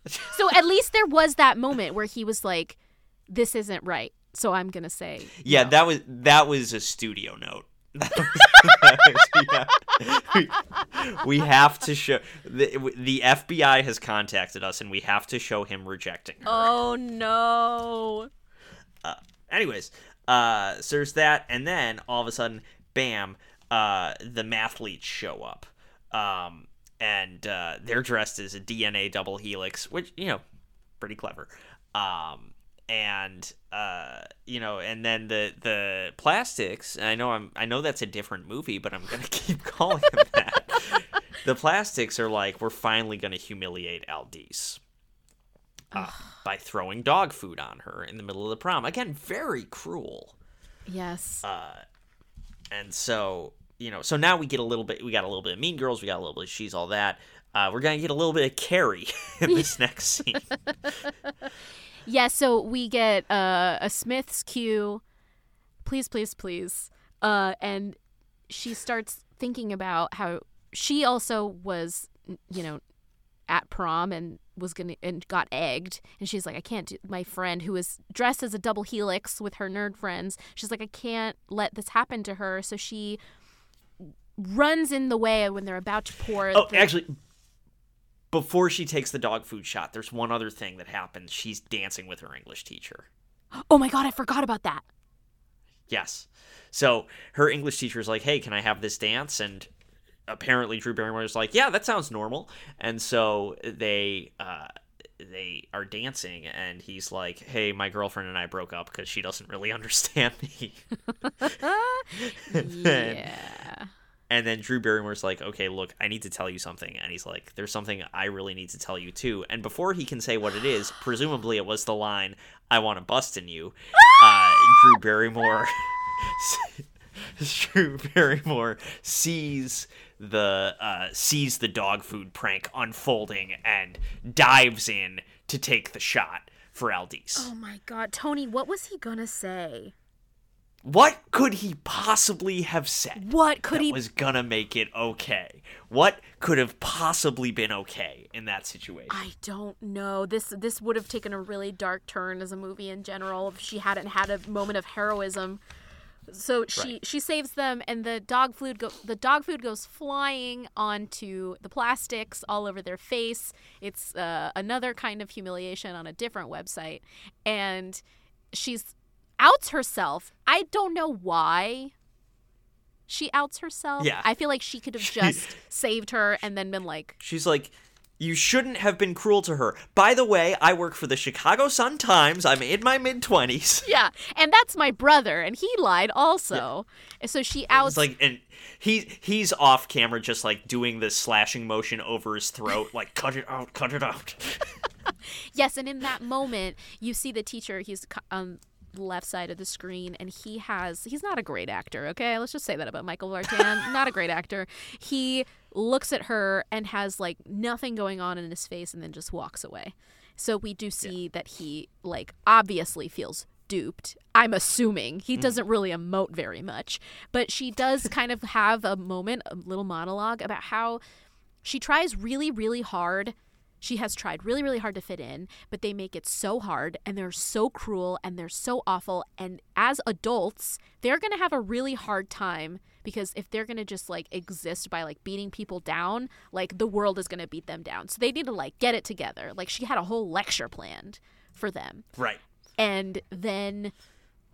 So at least there was that moment where he was like, this isn't right. So I'm gonna say. Yeah, no. that was that was a studio note. yeah. we, we have to show the, the F B I has contacted us, and we have to show him rejecting her. Oh no! Uh, anyways, uh, so there's that, and then all of a sudden, bam! Uh, the mathletes show up, um, and uh, they're dressed as a D N A double helix, which you know, pretty clever. Um, And, uh, you know, and then the, the plastics, I know I'm, I know that's a different movie, but I'm going to keep calling them that. The plastics are like, we're finally going to humiliate Aldise uh, by throwing dog food on her in the middle of the prom. Again, very cruel. Yes. Uh, and so, you know, so now we get a little bit, we got a little bit of Mean Girls. We got a little bit of She's All That. Uh, we're going to get a little bit of Carrie in this next scene. Yeah, so we get uh, a Smith's cue, please, please, please, uh, and she starts thinking about how she also was, you know, at prom and was gonna and got egged, and she's like, I can't do my friend who is dressed as a double helix with her nerd friends. She's like, I can't let this happen to her, so she runs in the way when they're about to pour. Oh, the- actually. Before she takes the dog food shot, there's one other thing that happens. She's dancing with her English teacher. Oh, my God. I forgot about that. Yes. So her English teacher is like, hey, can I have this dance? And apparently Drew Barrymore is like, yeah, that sounds normal. And so they uh, they are dancing. And he's like, hey, my girlfriend and I broke up because she doesn't really understand me. Yeah. Then, And then Drew Barrymore's like, okay, look, I need to tell you something. And he's like, there's something I really need to tell you, too. And before he can say what it is, presumably it was the line, I want to bust in you. Uh, Drew Barrymore Drew Barrymore sees the uh, sees the dog food prank unfolding and dives in to take the shot for Aldise. Oh, my God. Tony, what was he going to say? What could he possibly have said? What could that he was gonna make it okay? What could have possibly been okay in that situation? I don't know. This this would have taken a really dark turn as a movie in general if she hadn't had a moment of heroism. So she right. she saves them, and the dog food go, the dog food goes flying onto the plastics all over their face. It's uh, another kind of humiliation on a different website, and she's. outs herself. I don't know why she outs herself. Yeah. I feel like she could have just saved her and then been like... She's like, you shouldn't have been cruel to her. By the way, I work for the Chicago Sun-Times. I'm in my mid-twenties. Yeah, and that's my brother, and he lied also. Yeah. So she outs... It's like, and he, he's off camera just like doing this slashing motion over his throat, like, cut it out, cut it out. Yes, and in that moment, you see the teacher, he's... um. left side of the screen, and he has he's not a great actor. Okay, let's just say that about Michael Vartan. Not a great actor. He looks at her and has like nothing going on in his face and then just walks away. So we do see yeah. that he like obviously feels stooped, I'm assuming. He doesn't really emote very much. But she does kind of have a moment, a little monologue about how she tries really, really hard. She has tried really, really hard to fit in, but they make it so hard, and they're so cruel, and they're so awful. And as adults, they're going to have a really hard time, because if they're going to just, like, exist by, like, beating people down, like, the world is going to beat them down. So they need to, like, get it together. Like, she had a whole lecture planned for them. Right. And then,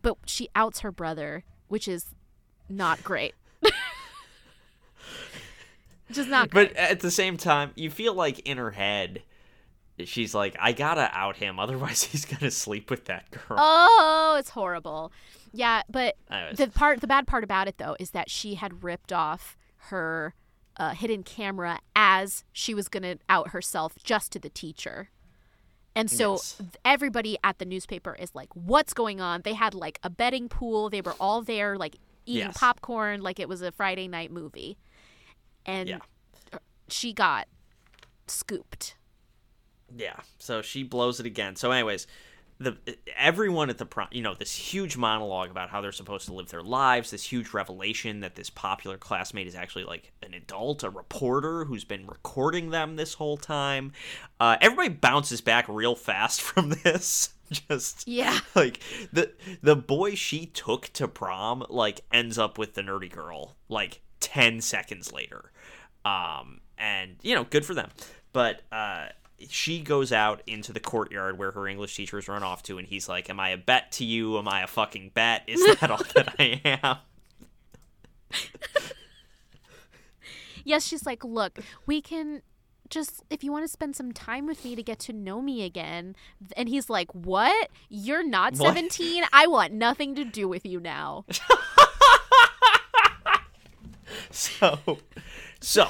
but she outs her brother, which is not great. Just not great. But at the same time, you feel like in her head, she's like, I gotta out him, otherwise he's gonna sleep with that girl. Oh, it's horrible. Yeah, but Anyways. the part, the bad part about it, though, is that she had ripped off her uh, hidden camera as she was gonna out herself just to the teacher. And so yes. everybody at the newspaper is like, what's going on? They had, like, a betting pool. They were all there, like, eating yes. popcorn like it was a Friday night movie. And yeah. she got scooped. Yeah. So she blows it again. So anyways, the everyone at the prom, you know, this huge monologue about how they're supposed to live their lives, this huge revelation that this popular classmate is actually, like, an adult, a reporter who's been recording them this whole time. Uh, everybody bounces back real fast from this. Just yeah, like the the boy she took to prom, like, ends up with the nerdy girl, like, ten seconds later. Um, and, you know, good for them. But uh, she goes out into the courtyard where her English teacher is run off to, and he's like, am I a bet to you? Am I a fucking bet? Is that all that I am? Yes, she's like, look, we can just, if you want to spend some time with me to get to know me again. And he's like, what? You're not seventeen? What? I want nothing to do with you now. So, so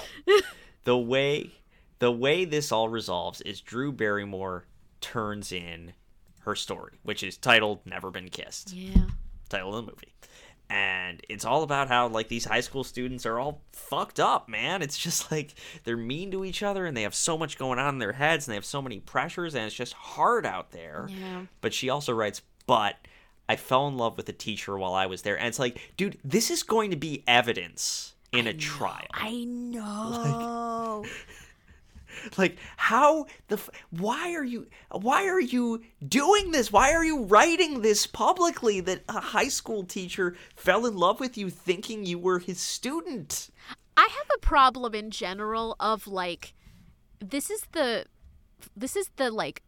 the way the way this all resolves is Drew Barrymore turns in her story, which is titled "Never Been Kissed." Yeah, title of the movie, and it's all about how, like, these high school students are all fucked up, man. It's just like they're mean to each other, and they have so much going on in their heads, and they have so many pressures, and it's just hard out there. Yeah. But she also writes, "But I fell in love with a teacher while I was there," and it's like, dude, this is going to be evidence. In I a know, trial. I know. Like, like how the f- why are you why are you doing this? Why are you writing this publicly that a high school teacher fell in love with you thinking you were his student? I have a problem in general of, like, this is the this is the like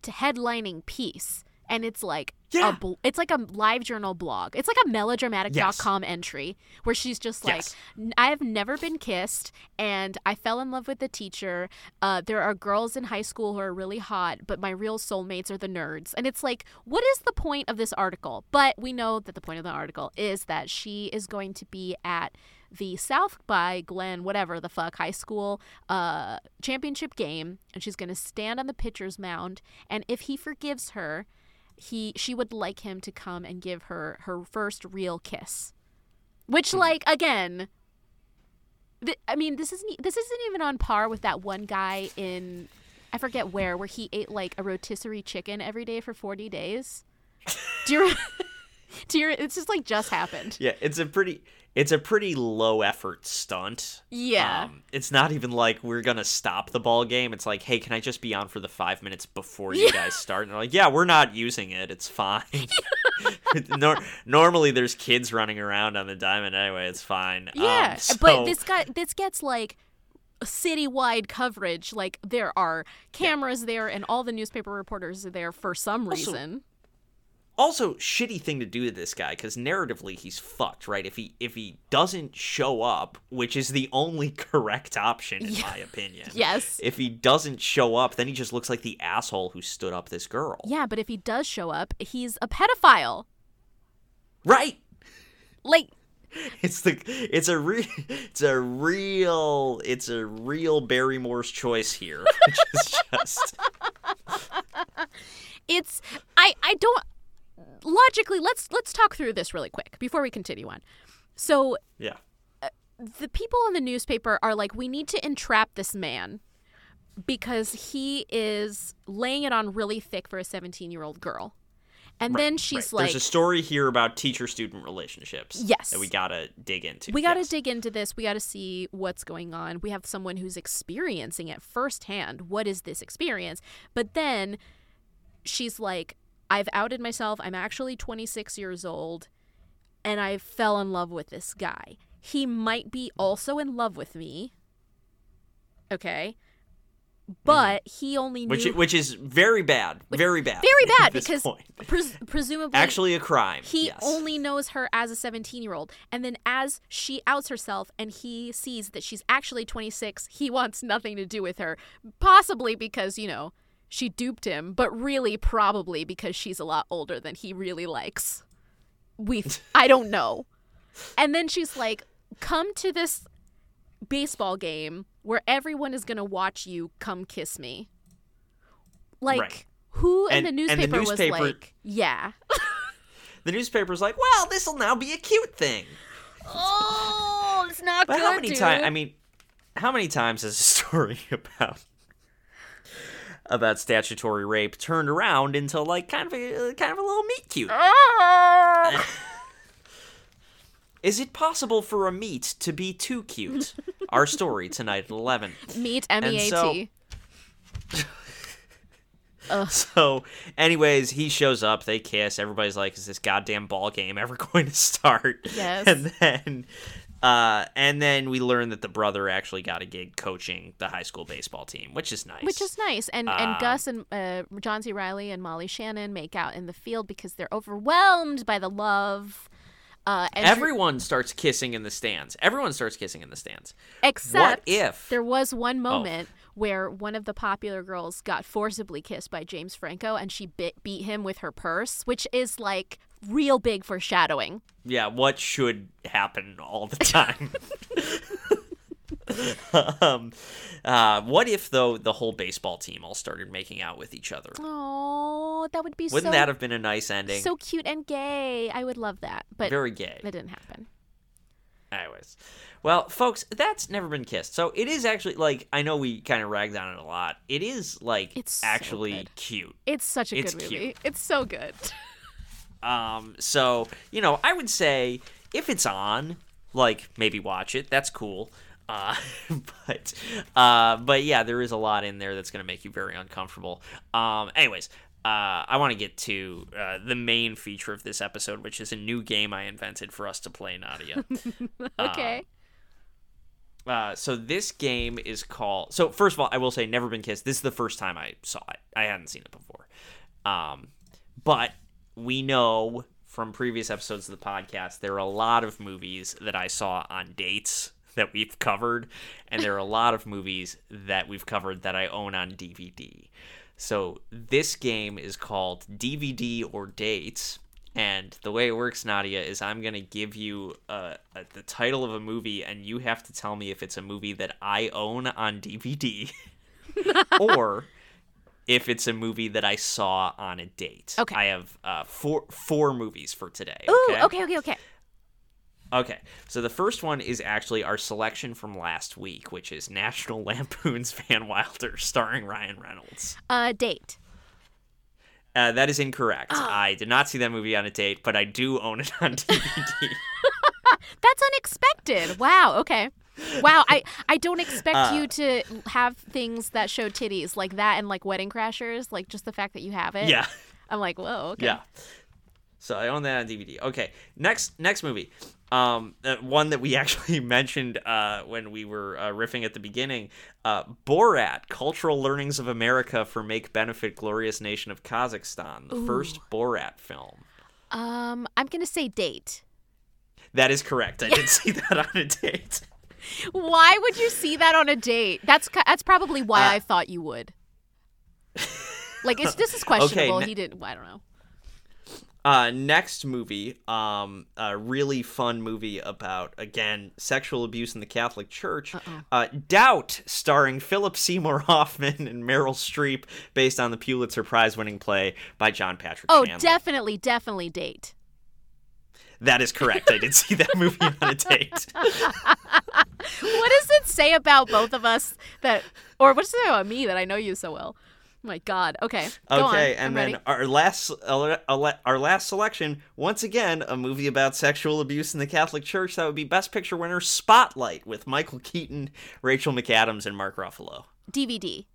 to headlining piece, and it's like yeah. a bl- it's like a live journal blog. It's like a melodramatic dot com yes. entry where she's just like, yes. I have never been kissed, and I fell in love with the teacher. Uh, there are girls in high school who are really hot, but my real soulmates are the nerds. And it's like, what is the point of this article? But we know that the point of the article is that she is going to be at the South by Glen, whatever the fuck, high school uh, championship game, and she's going to stand on the pitcher's mound. And if he forgives her, He she would like him to come and give her her first real kiss, which, like, again, th- I mean, this isn't this isn't even on par with that one guy in I forget where where he ate, like, a rotisserie chicken every day for forty days. Do you? Do you? It's just like just happened. Yeah, it's a pretty. It's a pretty low effort stunt. Yeah. Um, it's not even like we're going to stop the ball game. It's like, hey, can I just be on for the five minutes before you yeah. guys start? And they're like, yeah, we're not using it. It's fine. Nor- normally there's kids running around on the diamond anyway. It's fine. Yeah, um, so... but this guy, this gets, like, city-wide coverage. Like, there are cameras yeah. there, and all the newspaper reporters are there for some also- reason. Also, shitty thing to do to this guy, because narratively he's fucked, right? If he if he doesn't show up, which is the only correct option in yeah. my opinion. Yes. If he doesn't show up, then he just looks like the asshole who stood up this girl. Yeah, but if he does show up, he's a pedophile. Right. Like, it's the it's a re- it's a real it's a real Barrymore's choice here, which is just It's I I don't Logically, let's let's talk through this really quick before we continue on. So, yeah, uh, the people in the newspaper are like, we need to entrap this man because he is laying it on really thick for a seventeen-year-old girl. And right, then she's right. like... There's a story here about teacher-student relationships. Yes. That we gotta dig into. We gotta yes. dig into this. We gotta see what's going on. We have someone who's experiencing it firsthand. What is this experience? But then she's like, I've outed myself. I'm actually twenty-six years old, and I fell in love with this guy. He might be also in love with me. Okay. But he only knew... Which, which is very bad. Which, very bad. Very bad, because pres- presumably... Actually a crime, He yes. only knows her as a seventeen-year-old. And then as she outs herself and he sees that she's actually twenty-six, he wants nothing to do with her. Possibly because, you know, she duped him, but really probably because she's a lot older than he really likes. We, I don't know. And then she's like, come to this baseball game where everyone is going to watch you come kiss me. Like, right. who in and, the newspaper and the newspaper was like, yeah. The newspaper's like, well, this will now be a cute thing. Oh, it's not but good, how many times? I mean, how many times has a story about about statutory rape turned around into, like, kind of a, kind of a little meet-cute? Oh. Is it possible for a meat to be too cute? Our story tonight at eleven. Meat, M E A T. So, so, anyways, he shows up. They kiss. Everybody's like, is this goddamn ball game ever going to start? Yes. And then, uh, and then we learn that the brother actually got a gig coaching the high school baseball team, which is nice. Which is nice. And, um, and Gus and uh, John C. Reilly and Molly Shannon make out in the field because they're overwhelmed by the love. Uh, Everyone Drew... starts kissing in the stands. Everyone starts kissing in the stands. Except if... there was one moment oh. where one of the popular girls got forcibly kissed by James Franco, and she bit, beat him with her purse, which is like real big foreshadowing. Yeah, what should happen all the time. um, uh, what if, though, the whole baseball team all started making out with each other? Oh, that would be Wouldn't so... Wouldn't that have been a nice ending? So cute and gay. I would love that. But very gay. That didn't happen. Anyways. Well, folks, that's Never Been Kissed. So it is actually, like, I know we kind of ragged on it a lot. It is, like, it's actually so cute. It's such a it's good movie. Cute. It's so good. um. So, you know, I would say if it's on, like, maybe watch it. That's cool. Uh, but, uh, but yeah, there is a lot in there that's going to make you very uncomfortable. Um, anyways, uh, I want to get to, uh, the main feature of this episode, which is a new game I invented for us to play, Nadia. Okay. Uh, uh, so this game is called, so first of all, I will say Never Been Kissed. This is the first time I saw it. I hadn't seen it before. Um, but we know from previous episodes of the podcast, there are a lot of movies that I saw on dates that we've covered, and there are a lot of movies that we've covered that I own on D V D. So this game is called D V D or Dates, and the way it works, Nadia, is I'm going to give you uh, a, the title of a movie, and you have to tell me if it's a movie that I own on D V D or if it's a movie that I saw on a date. Okay. I have uh, four four movies for today. Ooh, okay, okay, okay. okay. Okay, so the first one is actually our selection from last week, which is National Lampoon's Van Wilder, starring Ryan Reynolds. Uh, date. Uh, that is incorrect. Oh. I did not see that movie on a date, but I do own it on D V D. That's unexpected. Wow, okay. Wow, I, I don't expect uh, you to have things that show titties like that and like Wedding Crashers, like just the fact that you have it. Yeah. I'm like, whoa, okay. Yeah. So I own that on D V D. Okay, next next movie. Um, uh, one that we actually mentioned uh, when we were uh, riffing at the beginning, uh, Borat, Cultural Learnings of America for Make Benefit Glorious Nation of Kazakhstan, the Ooh. first Borat film. Um, I'm going to say date. That is correct. I did see that on a date. Why would you see that on a date? That's that's probably why uh, I thought you would. Like, it's, this is questionable. Okay, he didn't, I don't know. Uh, next movie, um, a really fun movie about, again, sexual abuse in the Catholic Church, uh, Doubt, starring Philip Seymour Hoffman and Meryl Streep, based on the Pulitzer Prize-winning play by John Patrick oh, Shanley. Oh, definitely, definitely date. That is correct. I did see that movie on a date. What does it say about both of us that, or what does it say about me that I know you so well? My God. Okay. Go okay, on. and I'm then ready. our last our last selection, once again, a movie about sexual abuse in the Catholic Church. That would be Best Picture winner Spotlight with Michael Keaton, Rachel McAdams, and Mark Ruffalo. D V D.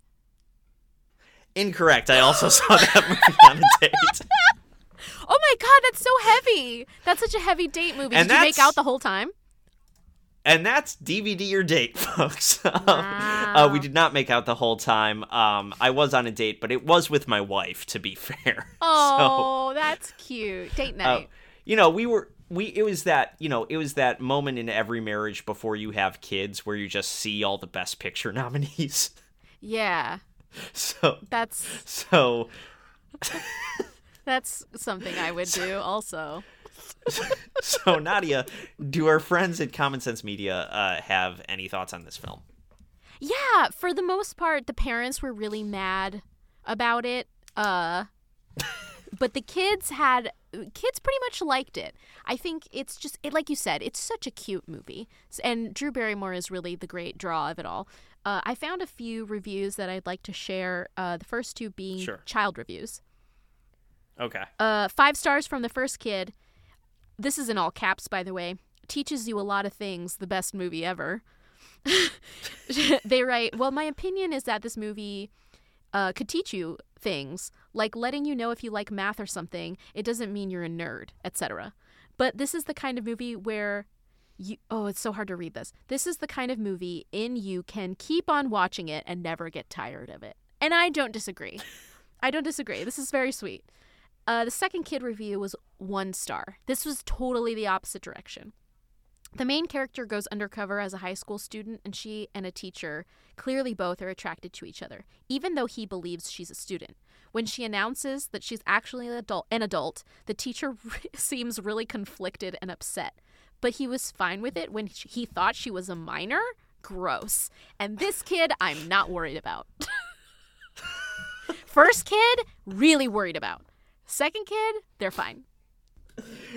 Incorrect. I also saw that movie on a date. Oh my God, that's so heavy. That's such a heavy date movie. And Did that's... you make out the whole time? And that's D V D or date, folks. Wow. um, uh, we did not make out the whole time. Um, I was on a date, but it was with my wife, to be fair. Oh, so, that's cute. Date night. Uh, you know, we were we. It was that you know, it was that moment in every marriage before you have kids where you just see all the Best Picture nominees. Yeah. So that's so. That's something I would do also. So, Nadia, do our friends at Common Sense Media uh, have any thoughts on this film? Yeah, for the most part, the parents were really mad about it. Uh, but the kids had kids pretty much liked it. I think it's just, it, like you said, it's such a cute movie. And Drew Barrymore is really the great draw of it all. Uh, I found a few reviews that I'd like to share, uh, the first two being sure. child reviews. Okay. Uh, five stars from the first kid. This is in all caps, by the way. Teaches you a lot of things. The best movie ever. They write, well, my opinion is that this movie uh, could teach you things, like letting you know if you like math or something. It doesn't mean you're a nerd, et cetera. But this is the kind of movie where you... Oh, it's so hard to read this. This is the kind of movie in you can keep on watching it and never get tired of it. And I don't disagree. I don't disagree. This is very sweet. Uh, the second kid review was one star. This was totally the opposite direction. The main character goes undercover as a high school student, and she and a teacher, clearly both are attracted to each other, even though he believes she's a student. When she announces that she's actually an adult, an adult the teacher re- seems really conflicted and upset. But he was fine with it when he thought she was a minor? Gross. And this kid, I'm not worried about. First kid, really worried about. Second kid, they're fine.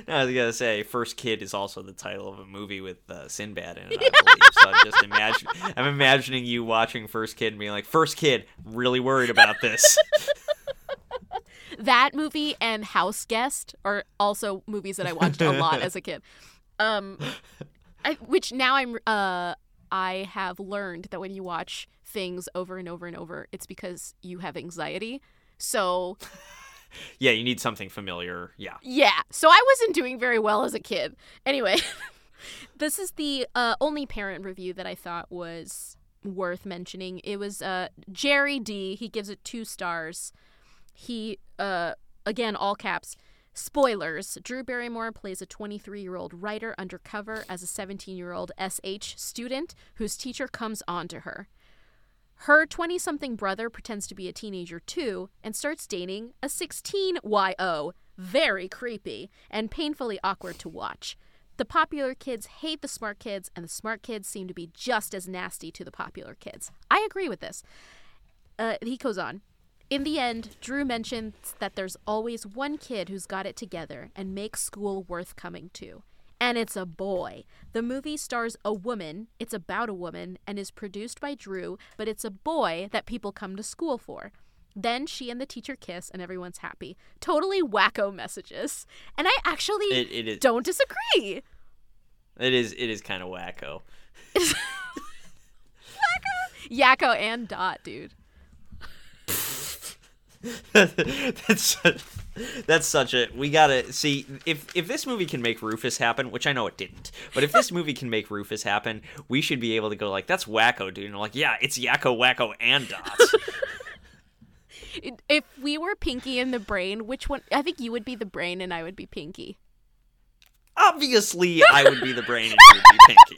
No, I was going to say, First Kid is also the title of a movie with uh, Sinbad in it, I believe. So I'm just imagine- I'm imagining you watching First Kid and being like, First Kid, I'm really worried about this. That movie and House Guest are also movies that I watched a lot as a kid. Um, I, which now I'm... Uh, I have learned that when you watch things over and over and over, it's because you have anxiety. So... Yeah, you need something familiar. Yeah. Yeah. So I wasn't doing very well as a kid. Anyway, this is the uh, only parent review that I thought was worth mentioning. It was uh, Jerry D. He gives it two stars. He, uh, again, all caps. Spoilers. Drew Barrymore plays a twenty-three-year-old writer undercover as a seventeen-year-old S H student whose teacher comes on to her. Her twenty-something brother pretends to be a teenager, too, and starts dating a sixteen Y O, very creepy, and painfully awkward to watch. The popular kids hate the smart kids, and the smart kids seem to be just as nasty to the popular kids. I agree with this. Uh, he goes on. In the end, Drew mentions that there's always one kid who's got it together and makes school worth coming to. And it's a boy. The movie stars a woman, it's about a woman, and is produced by Drew, but it's a boy that people come to school for. Then she and the teacher kiss, and everyone's happy. Totally wacko messages. And I actually it, it don't disagree. It is It is kind of wacko. wacko? Yakko and Dot, dude. That's such, that's such a we gotta see if if this movie can make Rufus happen, which I know it didn't, but if this movie can make Rufus happen, we should be able to go like, that's wacko, dude, and I'm like, yeah, it's Yakko, Wacko, and Dots. If we were Pinky and the Brain, which one? I think you would be the brain and I would be Pinky. Obviously I would be the brain and you would be Pinky.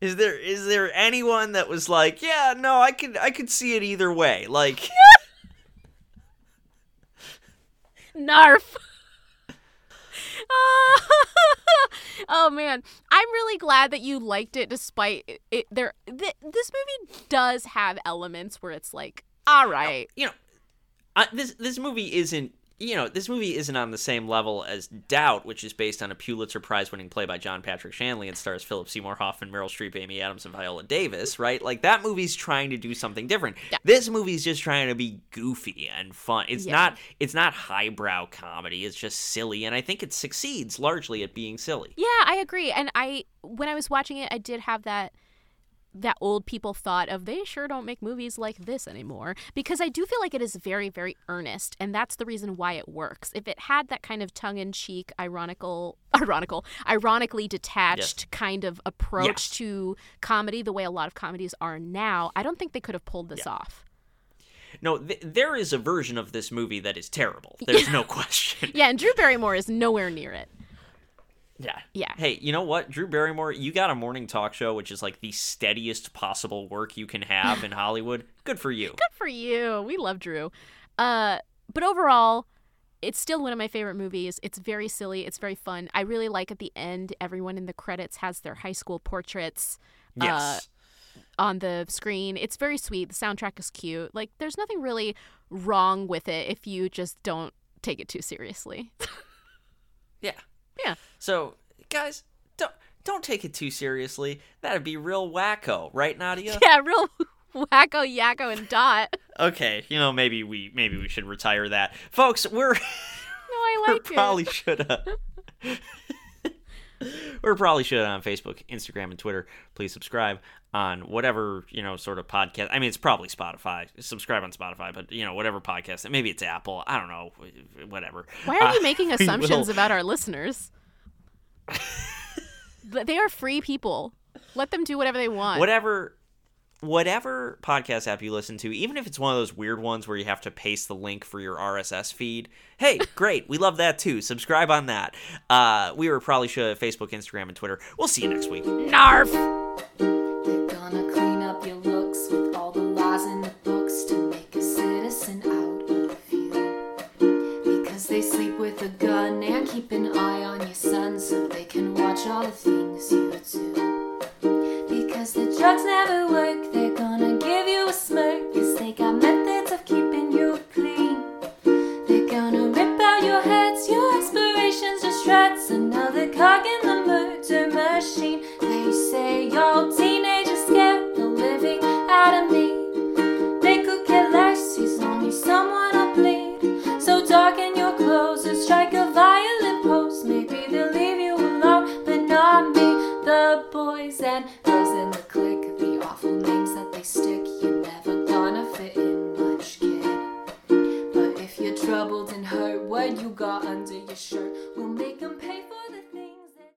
Is there is there anyone that was like, yeah, no, I could I could see it either way, like Narf. Oh man, I'm really glad that you liked it despite it. it there, th- this movie does have elements where it's like, all right, you know, you know I, this this movie isn't you know, this movie isn't on the same level as Doubt, which is based on a Pulitzer Prize-winning play by John Patrick Shanley and stars Philip Seymour Hoffman, Meryl Streep, Amy Adams, and Viola Davis, right? Like, that movie's trying to do something different. Yeah. This movie's just trying to be goofy and fun. It's yeah. not it's not highbrow comedy. It's just silly, and I think it succeeds largely at being silly. Yeah, I agree. And I when I was watching it, I did have that... that old people thought of, they sure don't make movies like this anymore, because I do feel like it is very, very earnest, and that's the reason why it works. If it had that kind of tongue-in-cheek, ironical, ironical, ironically detached yes. kind of approach yes. to comedy, the way a lot of comedies are now, I don't think they could have pulled this yeah. off. No, th- there is a version of this movie that is terrible. There's no question. Yeah, and Drew Barrymore is nowhere near it. Yeah. Yeah. Hey, you know what? Drew Barrymore, you got a morning talk show, which is like the steadiest possible work you can have in Hollywood. Good for you. Good for you. We love Drew. Uh, but overall, it's still one of my favorite movies. It's very silly. It's very fun. I really like at the end, everyone in the credits has their high school portraits yes. uh, on the screen. It's very sweet. The soundtrack is cute. Like, there's nothing really wrong with it if you just don't take it too seriously. yeah. Yeah. So, guys, don't don't take it too seriously. That'd be real wacko, right, Nadia? Yeah, real wacko, yakko, and dot. Okay, you know, maybe we maybe we should retire that, folks. We're no, I like we probably should have. We're probably should on Facebook, Instagram, and Twitter. Please subscribe on whatever, you know, sort of podcast. I mean, it's probably Spotify. Subscribe on Spotify, but, you know, whatever podcast. Maybe it's Apple. I don't know. Whatever. Why are you uh, making assumptions about our listeners? They are free people. Let them do whatever they want. Whatever... Whatever podcast app you listen to, even if it's one of those weird ones where you have to paste the link for your R S S feed, hey, great. We love that, too. Subscribe on that. Uh, we were probably sure Facebook, Instagram, and Twitter. We'll see you next week. Narf! They're gonna clean up your looks with all the lies in the books to make a citizen out of you. Because they sleep with a gun and keep an eye on your son so they can watch all the things you do. Because the drugs never work, they're gonna give you a smirk, 'cause they got methods of keeping you clean. They're gonna rip out your heads, your aspirations, your struts, another cog in the murder machine. They say your teenager's scared the living out of me. They could care less, he's only someone to bleed. So darken your clothes and strike a violent pose. Maybe they'll leave you alone, but not me. The boys and girls in the clear.